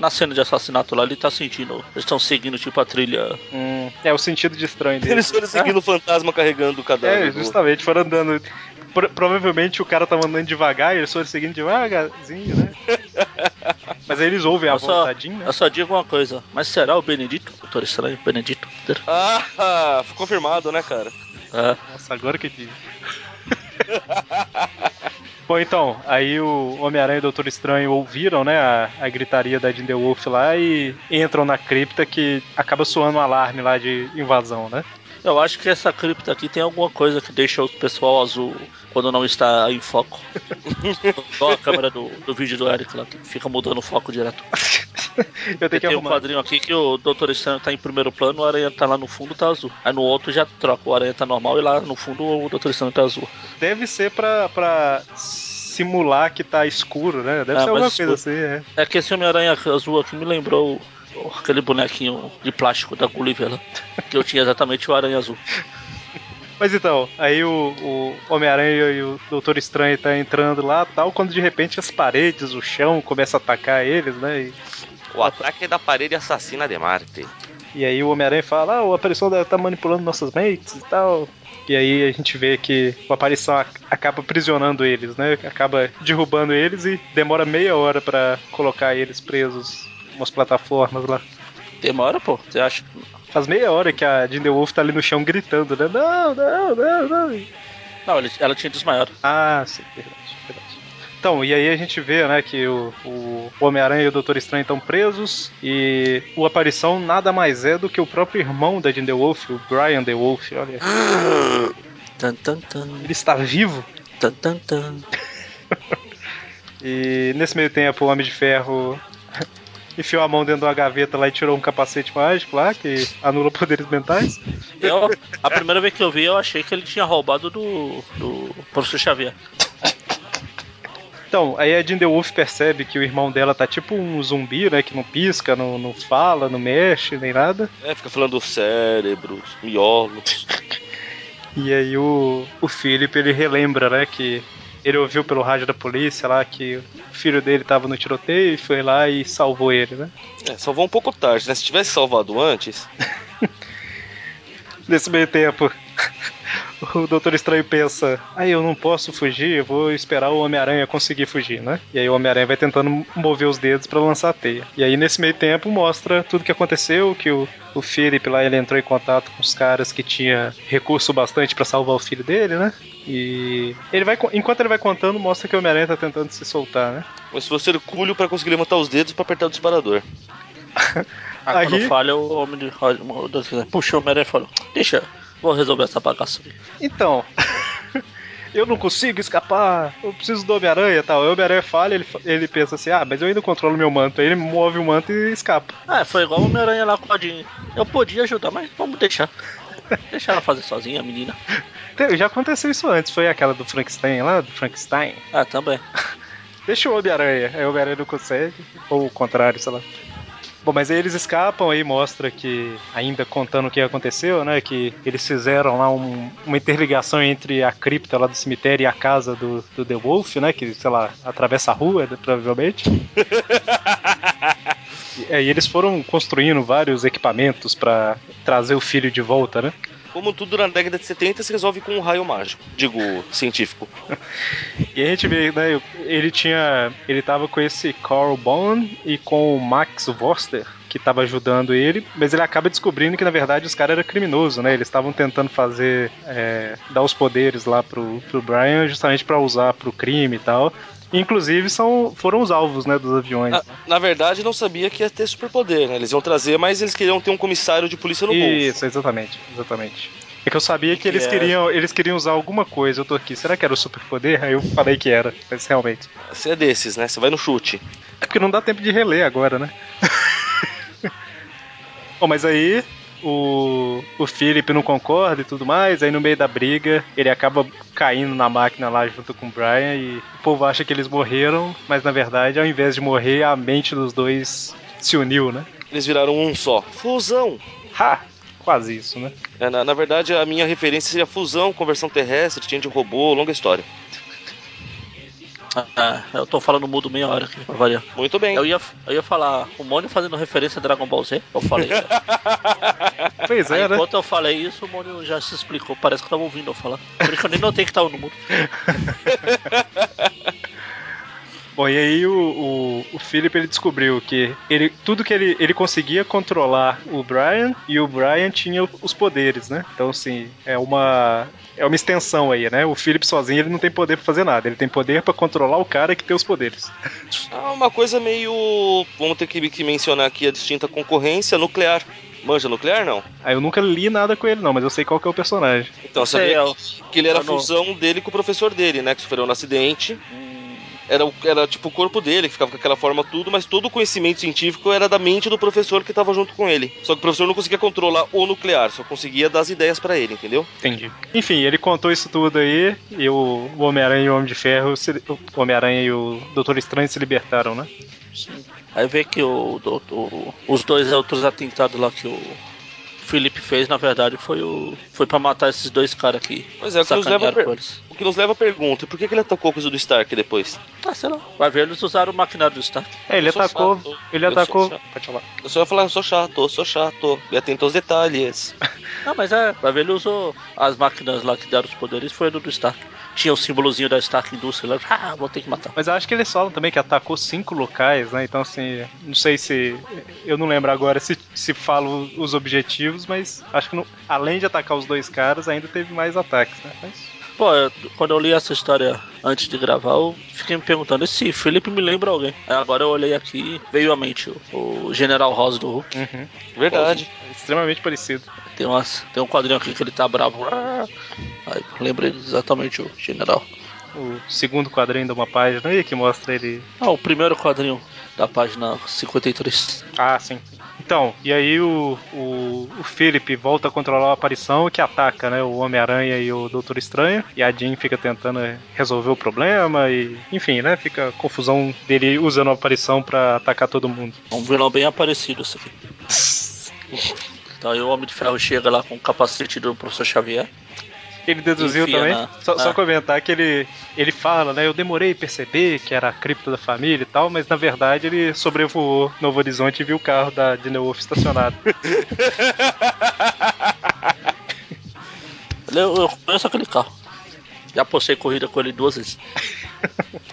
Na cena de assassinato lá, ele tá sentindo... Eles estão seguindo, tipo, a trilha... Hum, é, o sentido de estranho dele. Eles foram seguindo o ah. fantasma carregando o cadáver. É, justamente, do... foram andando... Pro, provavelmente o cara tá andando devagar e eles foram seguindo devagarzinho, né? Mas aí eles ouvem eu a vontadinha, né? Eu só digo uma coisa. Mas será o Benedito? Doutor Estranho, Benedito. Ah, ficou confirmado, né, cara? Ah. Nossa, agora que... Bom, então, aí o Homem-Aranha e o Doutor Estranho ouviram, né, a, a gritaria da Jean DeWolff lá e entram na cripta que acaba soando um alarme lá de invasão, né? Eu acho que essa cripta aqui tem alguma coisa que deixa o pessoal azul quando não está em foco. Igual a câmera do, do vídeo do Eric lá, que fica mudando o foco direto. Eu tenho que tem um quadrinho aqui que o Doutor Estranho tá em primeiro plano, o Aranha tá lá no fundo, tá azul. Aí no outro já troca, o Aranha tá normal e lá no fundo o Doutor Estranho tá azul. Deve ser pra... pra... simular que tá escuro, né? Deve é, ser alguma coisa assim, é. É que esse Homem-Aranha azul aqui me lembrou aquele bonequinho de plástico da Gulliver, né? Que eu tinha exatamente o Aranha Azul. Mas então, aí o, o Homem-Aranha e o Doutor Estranho tá entrando lá tal, quando de repente as paredes, o chão, começa a atacar eles, né? E... O ataque da parede assassina de Marte. E aí o Homem-Aranha fala, ah, a Aparição tá manipulando nossas mentes e tal... E aí a gente vê que o Aparição acaba aprisionando eles, né? Acaba derrubando eles e demora meia hora pra colocar eles presos umas plataformas lá. Demora, pô? Você acha? Faz meia hora que a Jean DeWolff tá ali no chão gritando, né? Não, não, não, não. Não, ela tinha desmaiado. Ah, sim, verdade, verdade. Então, e aí a gente vê, né, que o, o Homem-Aranha e o Doutor Estranho estão presos e o Aparição nada mais é do que o próprio irmão da Jean DeWolff, o Brian DeWolff, olha. Tan, tan, tan. Ele está vivo. Tan, tan, tan. E nesse meio tempo o Homem de Ferro enfiou a mão dentro de uma gaveta lá e tirou um capacete mágico lá, que anula poderes mentais. Eu, a primeira vez que eu vi, eu achei que ele tinha roubado do, do Professor Xavier. Então, aí a Jean DeWolff percebe que o irmão dela tá tipo um zumbi, né? Que não pisca, não, não fala, não mexe, nem nada. É, fica falando cérebro, miolos. E aí o, o Philip, ele relembra, né? Que ele ouviu pelo rádio da polícia lá que o filho dele tava no tiroteio e foi lá e salvou ele, né? É, salvou um pouco tarde, né? Se tivesse salvado antes... Nesse meio tempo... O Doutor Estranho pensa, aí ah, eu não posso fugir, eu vou esperar o Homem-Aranha conseguir fugir, né? E aí o Homem-Aranha vai tentando mover os dedos pra lançar a teia. E aí nesse meio tempo mostra tudo que aconteceu, que o, o Philip lá, ele entrou em contato com os caras que tinha recurso bastante pra salvar o filho dele, né? E ele vai, enquanto ele vai contando, mostra que o Homem-Aranha tá tentando se soltar, né? Mas se fosse hercúleo pra conseguir levantar os dedos pra apertar o disparador. Ah, aí... Quando falha, o homem de... Puxa, o Homem-Aranha falou, deixa... Vou resolver essa bagaça. Então, eu não consigo escapar, eu preciso do Homem-Aranha e tal. O Homem-Aranha fala, ele, ele pensa assim, ah, mas eu ainda controlo meu manto. Aí ele move o manto e escapa. Ah, foi igual o Homem-Aranha lá com a Jean. Eu podia ajudar, mas vamos deixar. Deixar ela fazer sozinha, a menina. Já aconteceu isso antes, foi aquela do Frankenstein lá, do Frankenstein. Ah, também. Deixa o Homem-Aranha, aí o Homem-Aranha não consegue, ou o contrário, sei lá. Bom, mas aí eles escapam, aí mostra que, ainda contando o que aconteceu, né, que eles fizeram lá um, uma interligação entre a cripta lá do cemitério e a casa do, do DeWolff, né, que, sei lá, atravessa a rua, provavelmente. E aí eles foram construindo vários equipamentos pra trazer o filho de volta, né? Como tudo na década de setenta se resolve com um raio mágico, digo, científico. E a gente vê, né, ele tinha, ele tava com esse Carl Bond e com o Max Vorster, que tava ajudando ele, mas ele acaba descobrindo que, na verdade, os caras eram criminosos, né? Eles estavam tentando fazer, é, dar os poderes lá pro, pro Brian, justamente pra usar pro crime e tal. Inclusive são, foram os alvos, né, dos aviões. Na, na verdade, não sabia que ia ter superpoder, né? Eles iam trazer, mas eles queriam ter um comissário de polícia no bolso. Isso, exatamente, exatamente. É que eu sabia que, que eles, queriam, eles queriam usar alguma coisa. Eu tô aqui, será que era o superpoder? Aí eu falei que era, mas realmente. Você é desses, né? Você vai no chute. É porque não dá tempo de reler agora, né? Bom, mas aí... O, o Philip não concorda e tudo mais, aí no meio da briga ele acaba caindo na máquina lá junto com o Brian e o povo acha que eles morreram, mas na verdade, ao invés de morrer, a mente dos dois se uniu, né? Eles viraram um só. Fusão! Ha! Quase isso, né? É, na, na verdade, a minha referência seria fusão, conversão terrestre, tinha de robô, longa história. Ah, eu tô falando mudo meia hora aqui, pra variar. Muito bem. Eu ia, eu ia falar, o Mônio fazendo referência a Dragon Ball Z, eu falei. Pois é, aí, né? Enquanto eu falei isso, o Mônio já se explicou, parece que eu tava ouvindo eu falar. Por isso que eu nem notei que tava no mudo. Bom, e aí o, o, o Philip, ele descobriu que ele, tudo que ele, ele conseguia controlar o Brian, e o Brian tinha os poderes, né? Então, assim, é uma, é uma extensão aí, né? O Philip sozinho, ele não tem poder pra fazer nada. Ele tem poder pra controlar o cara que tem os poderes. Ah, uma coisa meio... Vamos ter que, que mencionar aqui a distinta concorrência nuclear. Manja nuclear, não? Ah, eu nunca li nada com ele, não, mas eu sei qual que é o personagem. Então, eu sabia é, que, que ele era a fusão não. dele com o professor dele, né? Que sofreu um acidente... Era, era tipo o corpo dele, que ficava com aquela forma tudo, mas todo o conhecimento científico era da mente do professor que estava junto com ele. Só que o professor não conseguia controlar o nuclear, só conseguia dar as ideias pra ele, entendeu? Entendi. Enfim, ele contou isso tudo aí, e o Homem-Aranha e o Homem de Ferro, se, o Homem-Aranha e o Doutor Estranho se libertaram, né? Sim. Aí vê que o, o, os dois outros atentados lá que o Philip fez, na verdade, foi, o, foi pra matar esses dois caras aqui. Pois é, o que nos leva a per... o que nos leva a pergunta, por que, que ele atacou a coisa do Stark depois? Ah, sei lá. Vai ver, eles usaram o maquinário do Stark. É, ele eu atacou, chato, ele eu atacou... Pode falar. Eu só ia falar, eu sou chato, eu sou chato, e atentou aos detalhes. Não, mas é, vai ver, ele usou as máquinas lá que deram os poderes, foi do, do Stark. Tinha o símbolozinho da Stark Industries lá, ah, vou ter que matar. Mas eu acho que eles falam também que atacou cinco locais, né, então assim, não sei se... Eu não lembro agora se, se falo os objetivos, mas acho que não, além de atacar os dois caras, ainda teve mais ataques, né? Mas... Pô, eu, quando eu li essa história antes de gravar, eu fiquei me perguntando se Philip me lembra alguém. Aí agora eu olhei aqui, veio à mente o, o General Ross do Hulk. Uhum. Verdade. É extremamente parecido. Tem, umas, tem um quadrinho aqui que ele tá bravo. Aí lembrei exatamente o General. O segundo quadrinho de uma página aí que mostra ele... Ah, o primeiro quadrinho da página cinquenta e três. Ah, sim. Então, e aí o, o, o Philip volta a controlar a aparição que ataca, né, o Homem-Aranha e o Doutor Estranho. E a Jean fica tentando resolver o problema e... Enfim, né, fica a confusão dele usando a aparição pra atacar todo mundo. Um vilão bem aparecido esse aqui. Então aí o Homem de Ferro chega lá com o capacete do Professor Xavier. Ele deduziu Enfia também, na... só, ah. só comentar que ele, ele fala, né, eu demorei a perceber que era a cripta da família e tal, mas na verdade ele sobrevoou Novo Horizonte e viu o carro da DeWolff estacionado. eu, eu conheço aquele carro, já postei corrida com ele duas vezes.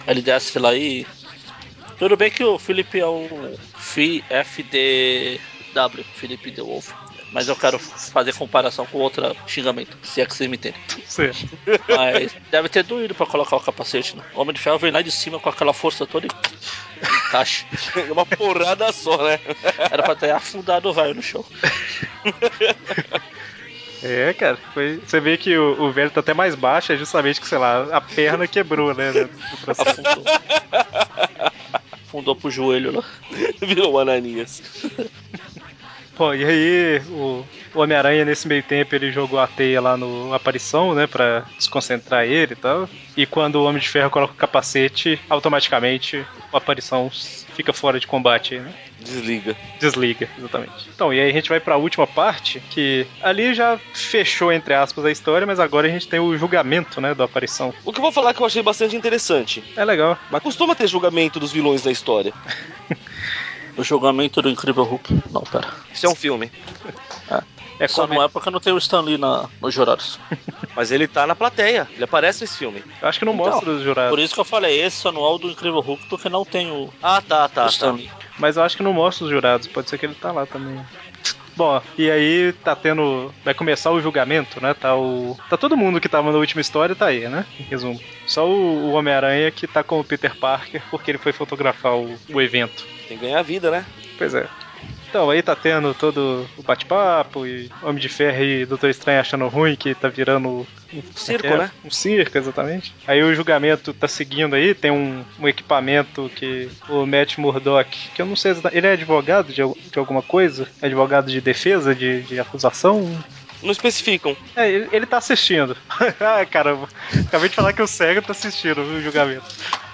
Ele desce lá e... Tudo bem que o Philip é um F D W, Philip DeWolff. Mas eu quero fazer comparação com outro xingamento, se é que você me entende. Sim. Mas deve ter doído pra colocar o capacete, né? O Homem de Ferro vem lá de cima com aquela força toda e encaixa. Uma porrada só, né? Era pra ter afundado o velho no chão. É, cara. Foi... Você vê que o, o velho tá até mais baixo, é justamente que, sei lá, a perna quebrou, né? Afundou. Afundou pro joelho lá. Virou Ananias. Bom, e aí o Homem-Aranha, nesse meio tempo, ele jogou a teia lá no Aparição, né, pra desconcentrar ele e tal. E quando o Homem de Ferro coloca o capacete, automaticamente o Aparição fica fora de combate, né? Desliga. Desliga, exatamente. Então, e aí a gente vai pra última parte, que ali já fechou, entre aspas, a história, mas agora a gente tem o julgamento, né, do Aparição. O que eu vou falar que eu achei bastante interessante. É legal. Mas costuma ter julgamento dos vilões da história. O julgamento do Incrível Hulk. Não, pera. Isso é um filme. É. É só como... não é porque não tem o Stan Lee na... nos jurados. Mas ele tá na plateia. Ele aparece nesse filme. Eu acho que não então, mostra os jurados. Por isso que eu falei, esse anual do Incrível Hulk, porque não tem o... Ah, tá, tá. O Stan Lee. Mas eu acho que não mostra os jurados. Pode ser que ele tá lá também. Bom, e aí tá tendo... vai começar o julgamento, né? Tá o... tá todo mundo que tava na última história tá aí, né? Em resumo. Só o Homem-Aranha que tá com o Peter Parker, porque ele foi fotografar o, o evento. Tem que ganhar a vida, né? Pois é. Então, aí tá tendo todo o bate-papo e Homem de Ferro e Doutor Estranho achando ruim que tá virando... Um circo, é, né? Um circo, exatamente. Aí o julgamento tá seguindo aí, tem um, um equipamento que o Matt Murdock, que eu não sei, ele é advogado de, de alguma coisa? É advogado de defesa, de, de acusação? Não especificam. É, ele, ele tá assistindo. Ah, caramba. Acabei de falar que o cego tá assistindo o julgamento.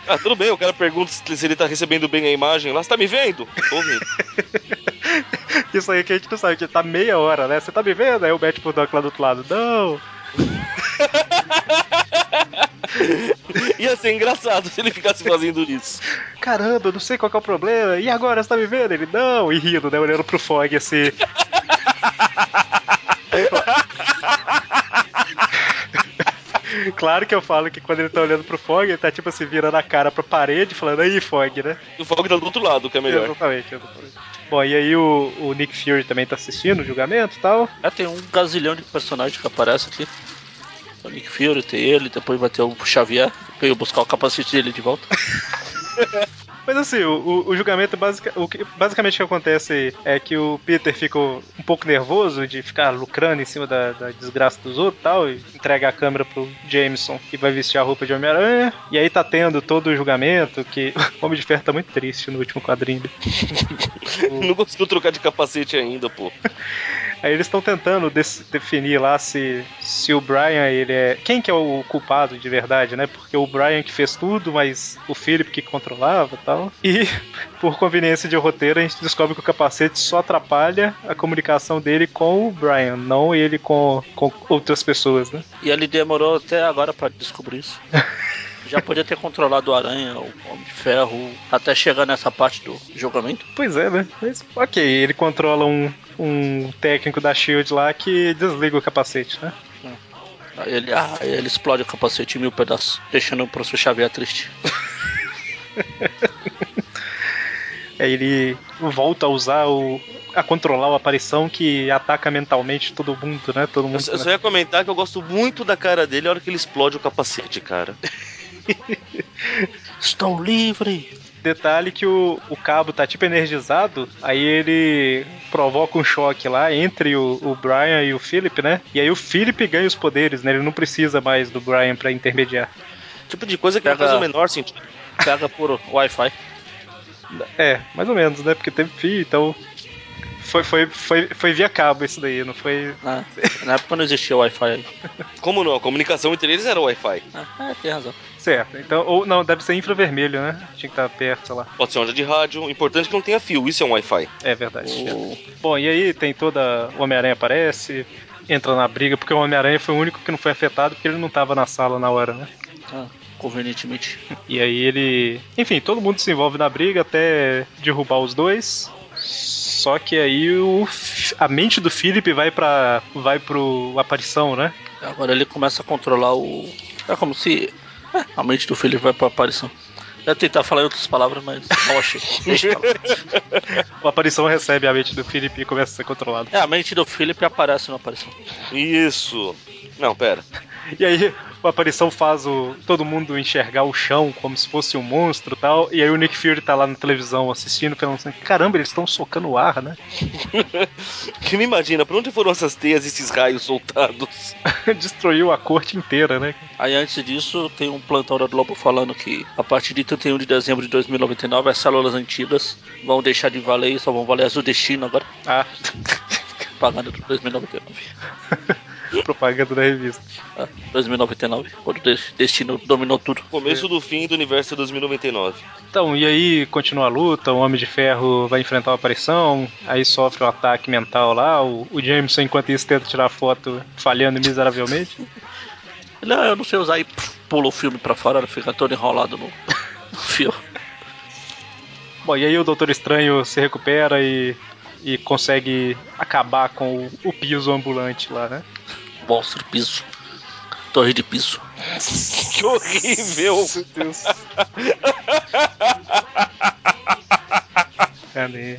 Ah, tudo bem, o cara pergunta se ele tá recebendo bem a imagem lá. Você tá me vendo? Tô vendo. Isso aí que a gente não sabe, que tá meia hora, né? Você tá me vendo? Aí o Matt Murdock lá do outro lado. Não! Ia ser engraçado se ele ficasse fazendo isso. Caramba, eu não sei qual que é o problema. E agora, você tá me vendo? Ele, não, e rindo, né? Olhando pro Fog, assim. Claro que eu falo que quando ele tá olhando pro Fog, ele tá tipo assim, virando a cara pra parede, falando, aí Fog, né? O Fog tá do outro lado, que é melhor. Exatamente, exatamente. Bom, e aí o, o Nick Fury também tá assistindo o julgamento e tal. É, tem um gazilhão de personagens que aparece aqui. O Nick Fury, tem ele, depois vai ter o Xavier, que veio buscar o capacete dele de volta. Mas assim, o, o julgamento, basic, o que, basicamente o que acontece é que o Peter fica um pouco nervoso de ficar lucrando em cima da, da desgraça dos outros e tal, e entrega a câmera pro Jameson, que vai vestir a roupa de Homem-Aranha, e aí tá tendo todo o julgamento, que o Homem de Ferro tá muito triste no último quadrinho. o... Não conseguiu trocar de capacete ainda, pô. Aí eles estão tentando definir lá se, se o Brian, ele é... Quem que é o culpado de verdade, né? Porque o Brian que fez tudo, mas o Philip que controlava e tal. E, por conveniência de roteiro, a gente descobre que o capacete só atrapalha a comunicação dele com o Brian, não ele com, com outras pessoas, né? E ele demorou até agora pra descobrir isso. Já podia ter controlado o Aranha, o Homem de Ferro, até chegar nessa parte do julgamento. Pois é, né? Mas, ok, ele controla um, um técnico da Shield lá que desliga o capacete, né? Aí ele, ah, ele explode o capacete em mil pedaços, deixando o professor Xavier triste. Aí ele volta a usar o... a controlar o Aparição, que ataca mentalmente todo mundo, né? Todo mundo, eu, né? Só ia comentar que eu gosto muito da cara dele a hora que ele explode o capacete, cara. Estou livre. Detalhe que o, o cabo tá tipo energizado, aí ele provoca um choque lá entre o, o Brian e o Philip, né? E aí o Philip ganha os poderes, né? Ele não precisa mais do Brian pra intermediar. Tipo de coisa que Pega... não faz o menor sentido. Pega por Wi-Fi. É, mais ou menos, né? Porque teve fio, então... Foi, foi, foi, foi via cabo isso daí, não foi... Ah, na época não existia Wi-Fi aí. Como não? A comunicação entre eles era Wi-Fi. Ah, é, tem razão. Certo, então... Ou não, deve ser infravermelho, né? Tinha que estar perto, sei lá. Pode ser onda de rádio. O importante é que não tenha fio, isso é um Wi-Fi. É verdade. Oh. Bom, e aí tem toda... O Homem-Aranha aparece, entra na briga, porque o Homem-Aranha foi o único que não foi afetado, porque ele não estava na sala na hora, né? Ah. Convenientemente. E aí ele... Enfim, todo mundo se envolve na briga até derrubar os dois... Só que aí o, a mente do Philip vai pra vai pro Aparição, né? Agora ele começa a controlar o... É como se... É, a mente do Philip vai pra Aparição. Eu ia tentar falar em outras palavras, mas não achei. O Aparição recebe a mente do Philip e começa a ser controlado. É, a mente do Philip aparece no Aparição. Isso. Não, pera. E aí a aparição faz o, todo mundo enxergar o chão como se fosse um monstro e tal, e aí o Nick Fury tá lá na televisão assistindo, falando assim, caramba, eles estão socando o ar, né? Que me imagina, pra onde foram essas teias e esses raios soltados? Destruiu a corte inteira, né? Aí antes disso, tem um plantão da Globo falando que a partir de trinta e um de dezembro de dois mil e noventa e nove, as células antigas vão deixar de valer e só vão valer as do destino agora. Ah, pagando de dois mil e noventa e nove. Propaganda da revista. Ah, dois mil e noventa e nove, quando o destino dominou tudo. Começo é. do fim do universo de dois mil e noventa e nove. Então, e aí continua a luta, o Homem de Ferro vai enfrentar uma aparição, aí sofre um ataque mental lá, o, o Jameson, enquanto isso, tenta tirar foto, falhando miseravelmente. Não, eu não sei usar, aí pula o filme pra fora, fica todo enrolado no, no filme. Bom, e aí o Doutor Estranho se recupera e... e consegue acabar com o, o piso ambulante lá, né? Monstro piso. Torre de piso. Que horrível! Meu Deus. Cadê?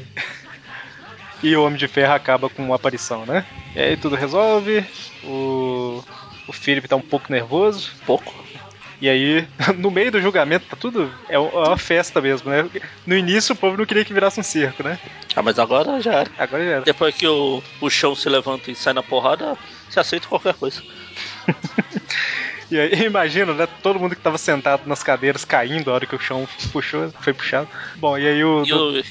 E o Homem de Ferro acaba com uma aparição, né? E aí tudo resolve. O, o Philip tá um pouco nervoso. Um pouco. E aí, no meio do julgamento, tá tudo... é uma festa mesmo, né? No início, o povo não queria que virasse um circo, né? Ah, mas agora já era. Agora já era. Depois que o, o chão se levanta e sai na porrada, se aceita qualquer coisa. E aí, imagina, né? Todo mundo que tava sentado nas cadeiras caindo a hora que o chão puxou, foi puxado. Bom, e aí o... E o,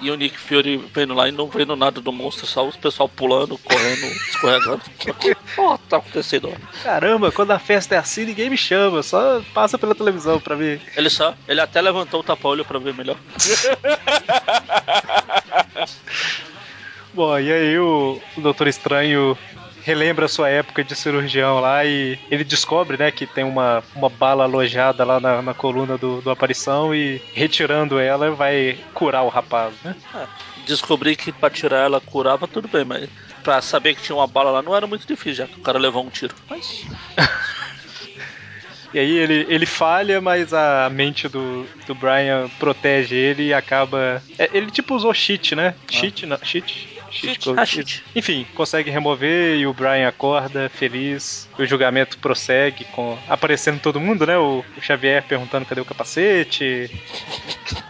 e o Nick Fury vendo lá e não vendo nada do monstro, só os pessoal pulando, correndo, escorregando. O que porra tá acontecendo? Caramba, quando a festa é assim, ninguém me chama, só passa pela televisão pra ver. Ele só, ele até levantou o tapa-olho pra ver melhor. Bom, e aí o, o Doutor Estranho relembra a sua época de cirurgião lá e ele descobre, né, que tem uma, uma bala alojada lá na, na coluna do, do aparição e retirando ela vai curar o rapaz, né? Ah, descobri que pra tirar ela curava tudo bem, mas pra saber que tinha uma bala lá não era muito difícil, já que o cara levou um tiro. Mas... E aí ele, ele falha, mas a mente do, do Brian protege ele e acaba... Ele tipo usou cheat, né? Ah. Cheat? Não, cheat? Shit, ah, shit. Enfim, consegue remover e o Brian acorda, feliz. O julgamento prossegue com... aparecendo todo mundo, né? O, o Xavier perguntando cadê o capacete.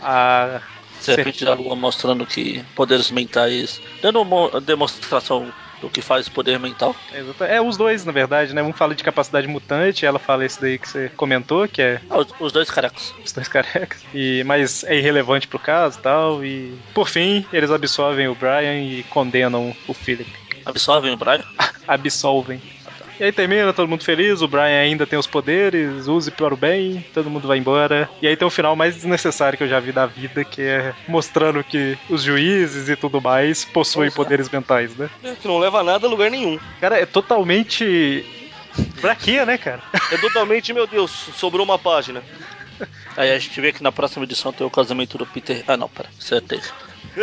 A Serpente da Lua mostrando que poderes mentais... dando uma demonstração do que faz poder mental. É, é, os dois, na verdade, né? Um fala de capacidade mutante, ela fala isso daí que você comentou, que é... Ah, os, os dois carecas. Os dois carecas. E, mas é irrelevante pro caso e tal, e... Por fim, eles absorvem o Brian e condenam o Philip. Absorvem o Brian? Absolvem. Ah, tá. E aí termina, todo mundo feliz, o Brian ainda tem os poderes, use para o bem, todo mundo vai embora. E aí tem o final mais desnecessário que eu já vi da vida, que é mostrando que os juízes e tudo mais possuem Nossa. poderes mentais, né? É, que não leva a nada a lugar nenhum. Cara, é totalmente... pra quê, né, cara? É totalmente, meu Deus, sobrou uma página. Aí a gente vê que na próxima edição tem o casamento do Peter... Ah, não, pera, certeza.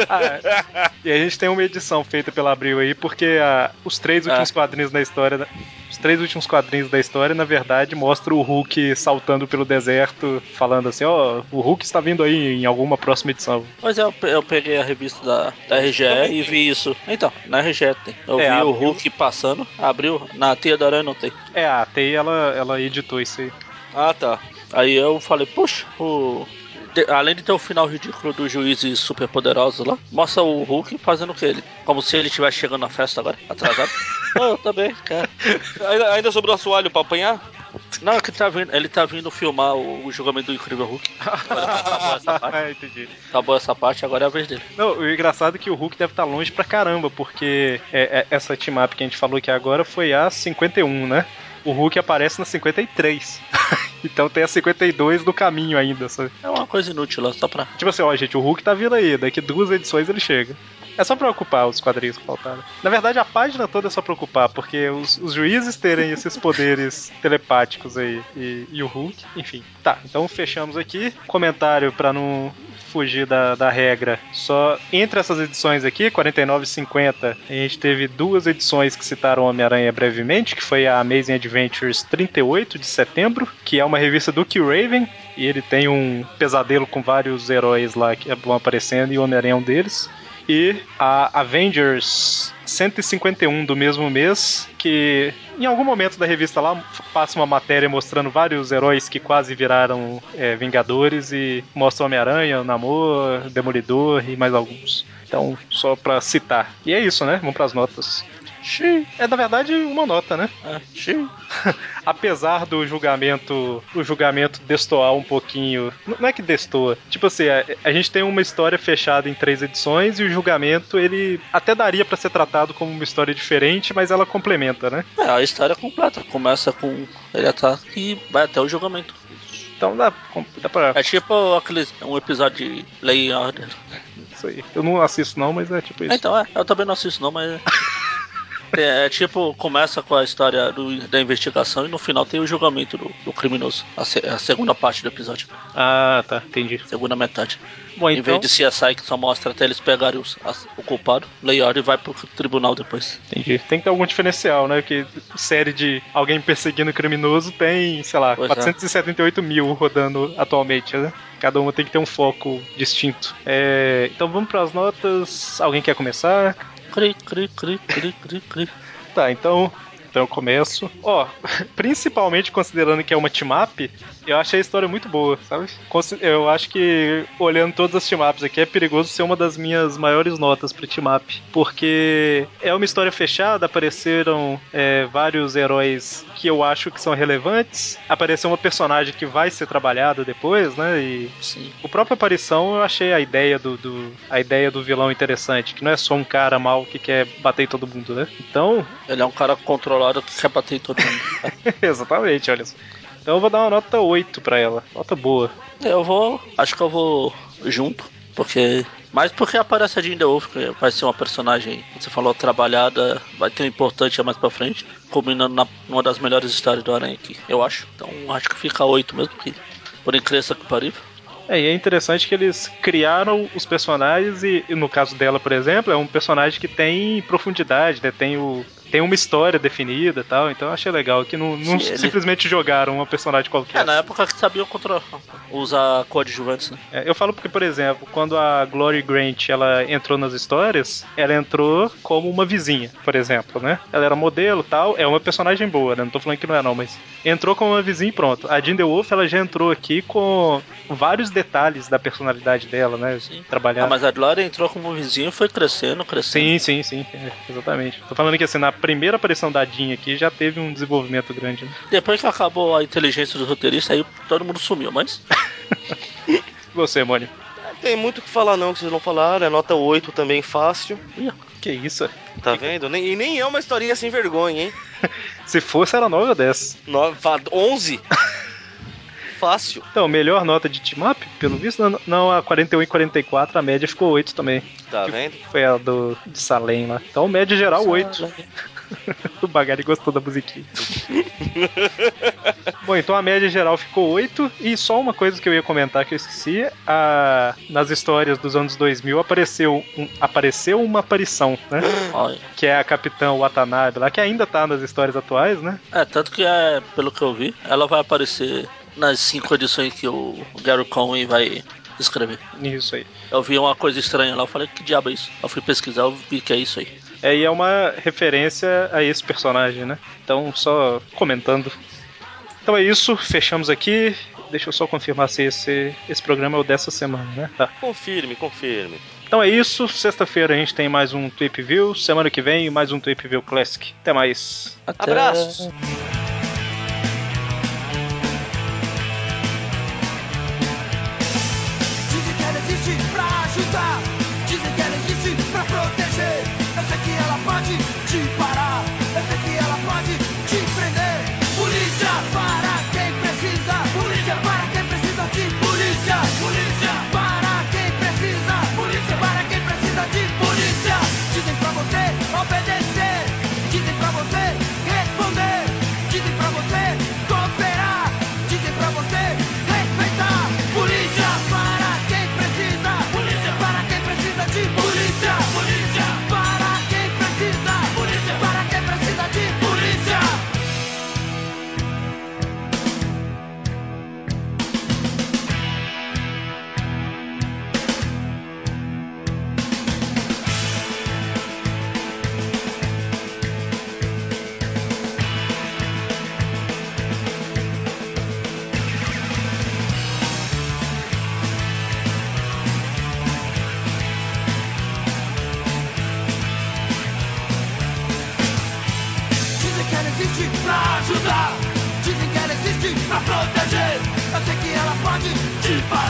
Ah, e a gente tem uma edição feita pela Abril aí, porque ah, os três últimos ah. quadrinhos da história... Os três últimos quadrinhos da história, na verdade, mostram o Hulk saltando pelo deserto, falando assim, ó, oh, o Hulk está vindo aí em alguma próxima edição. Mas eu, eu peguei a revista da, da R G E e vi isso. Então, na R G E tem. Eu é, vi abriu... o Hulk passando, Abril, na Teia da Aranha não tem. É, a Teia, ela, ela editou isso aí. Ah, tá. Aí eu falei, puxa, o... De, além de ter o final ridículo do juiz super poderoso lá, mostra o Hulk fazendo o que ele... Como se ele estivesse chegando na festa agora, atrasado. Não, eu também, cara. Ainda, ainda sobrou o assoalho pra apanhar? Não, que tá vindo, ele tá vindo filmar o, o julgamento do Incrível Hulk. Agora acabou essa parte. É, entendi. Acabou essa parte, agora é a vez dele. Não, o engraçado é que o Hulk deve estar longe pra caramba, porque é, é, essa team-up que a gente falou aqui agora foi a cinquenta e um, né? O Hulk aparece na cinquenta e três. Então tem a cinquenta e dois do caminho ainda, sabe? É uma coisa inútil lá, só pra... Tipo assim, ó, gente, o Hulk tá vindo aí. Daqui duas edições ele chega. É só pra ocupar os quadrinhos que faltaram. Na verdade, a página toda é só pra ocupar, porque os, os juízes terem esses poderes telepáticos aí e, e o Hulk, enfim. Tá, então fechamos aqui. Comentário pra não fugir da, da regra. Só entre essas edições aqui, quarenta e nove e cinquenta, a gente teve duas edições que citaram Homem-Aranha brevemente, que foi a Amazing Adventures trinta e oito de setembro, que é uma revista do Killraven, e ele tem um pesadelo com vários heróis lá que vão aparecendo, e o Homem-Aranha é um deles. e a Avengers cento e cinquenta e um do mesmo mês, que em algum momento da revista lá passa uma matéria mostrando vários heróis que quase viraram é, Vingadores, e mostra o Homem-Aranha, o Namor, Demolidor e mais alguns. Então, só pra citar. E é isso, né? Vamos pras notas. Xiii. É, na verdade, uma nota, né? Ah, xiii. Apesar do julgamento, o julgamento destoar um pouquinho. Não é que destoa. Tipo assim, a, a gente tem uma história fechada em três edições e o julgamento, ele até daria pra ser tratado como uma história diferente, mas ela complementa, né? É, a história completa. Começa com ele ataque e vai até o julgamento. Então dá, dá pra... É tipo aquele, um episódio de Lei e Ordem. Isso aí. Eu não assisto não, mas é tipo isso. Então, é. Eu também não assisto não, mas... É, é tipo, começa com a história do, da investigação e no final tem o julgamento do, do criminoso. A, se, a segunda parte do episódio. Ah, tá, entendi. Segunda metade. Bom, em então... vez de C S I, que só mostra até eles pegarem os, as, o culpado, Layout e vai pro tribunal depois. Entendi. Tem que ter algum diferencial, né? Porque série de alguém perseguindo criminoso tem, sei lá, pois quatrocentos e setenta e oito é. Mil rodando atualmente, né? Cada uma tem que ter um foco distinto. É, então vamos pras notas. Alguém quer começar? Cri, cri, cri, cri, cri, cri. Tá, então, então eu começo. Ó, oh, principalmente considerando que é uma team-up, eu achei a história muito boa, sabe? Eu acho que, olhando todas as team-ups aqui, é perigoso ser uma das minhas maiores notas pro team-up, porque é uma história fechada, apareceram é, vários heróis que eu acho que são relevantes, apareceu uma personagem que vai ser trabalhada depois, né? E sim, o próprio aparição, eu achei a ideia do, do a ideia do vilão interessante, que não é só um cara mal que quer bater em todo mundo, né? Então... ele é um cara controlado que quer bater em todo mundo. Exatamente, olha só. Então eu vou dar uma nota oito pra ela. Nota boa. Eu vou... acho que eu vou junto, porque... mas porque aparece a Jean DeWolff, que vai ser uma personagem, você falou, trabalhada, vai ter um importante mais pra frente, combinando na, numa das melhores histórias do Aranha aqui, eu acho. Então acho que fica oito mesmo, porque por incrível que pareça. É, e é interessante que eles criaram os personagens e, e no caso dela, por exemplo, é um personagem que tem profundidade, né? Tem o... tem uma história definida e tal, então eu achei legal que não, não Sim, simplesmente ele... jogaram uma personagem qualquer. É, na época que sabiam contra... usar coadjuvantes, né? É, eu falo porque, por exemplo, quando a Glory Grant, ela entrou nas histórias, ela entrou como uma vizinha, por exemplo, né? Ela era modelo e tal, é uma personagem boa, né? Não tô falando que não é não, mas entrou como uma vizinha e pronto. A Jean DeWolff, ela já entrou aqui com vários detalhes da personalidade dela, né? Trabalhar. Ah, mas a Glory entrou como vizinha e foi crescendo, crescendo. Sim, sim, sim. É, exatamente. Tô falando que assim, na primeira aparição da Jean aqui já teve um desenvolvimento grande, né? Depois que acabou a inteligência dos roteiristas, aí todo mundo sumiu, mas... Você, Mônio? Tem muito o que falar não, que vocês não falaram. É nota oito também, fácil. Que isso? Tá vendo? Nem, e nem é uma historinha sem vergonha, hein? Se fosse, era nove ou dez. nove, onze? Fácil. Então, melhor nota de team-up, pelo visto, não, não, a quarenta e um e quarenta e quatro, a média ficou oito também. Tá vendo? Foi a do de Salem lá. Então, média geral, Salem. oito. O Bagari gostou da musiquinha. Bom, então a média geral ficou oito. E só uma coisa que eu ia comentar que eu esqueci: a... nas histórias dos anos dois mil apareceu, um... apareceu uma aparição, né? Que é a Capitã Watanabe lá, que ainda tá nas histórias atuais, né? É, tanto que, é, pelo que eu vi, ela vai aparecer nas cinco edições que o Gerry Conway vai escrever. Isso aí. Eu vi uma coisa estranha lá, eu falei, que diabo é isso? Eu fui pesquisar, eu vi que é isso aí. É, e é uma referência a esse personagem, né? Então, só comentando. Então é isso, fechamos aqui. Deixa eu só confirmar se esse, esse programa é o dessa semana, né? Tá. Confirme, confirme. Então é isso, sexta-feira a gente tem mais um Thwip View, semana que vem mais um Thwip View Classic. Até mais. Até. Abraços! Dizem pra você obedecer, dizem pra você responder, dizem T-Fight!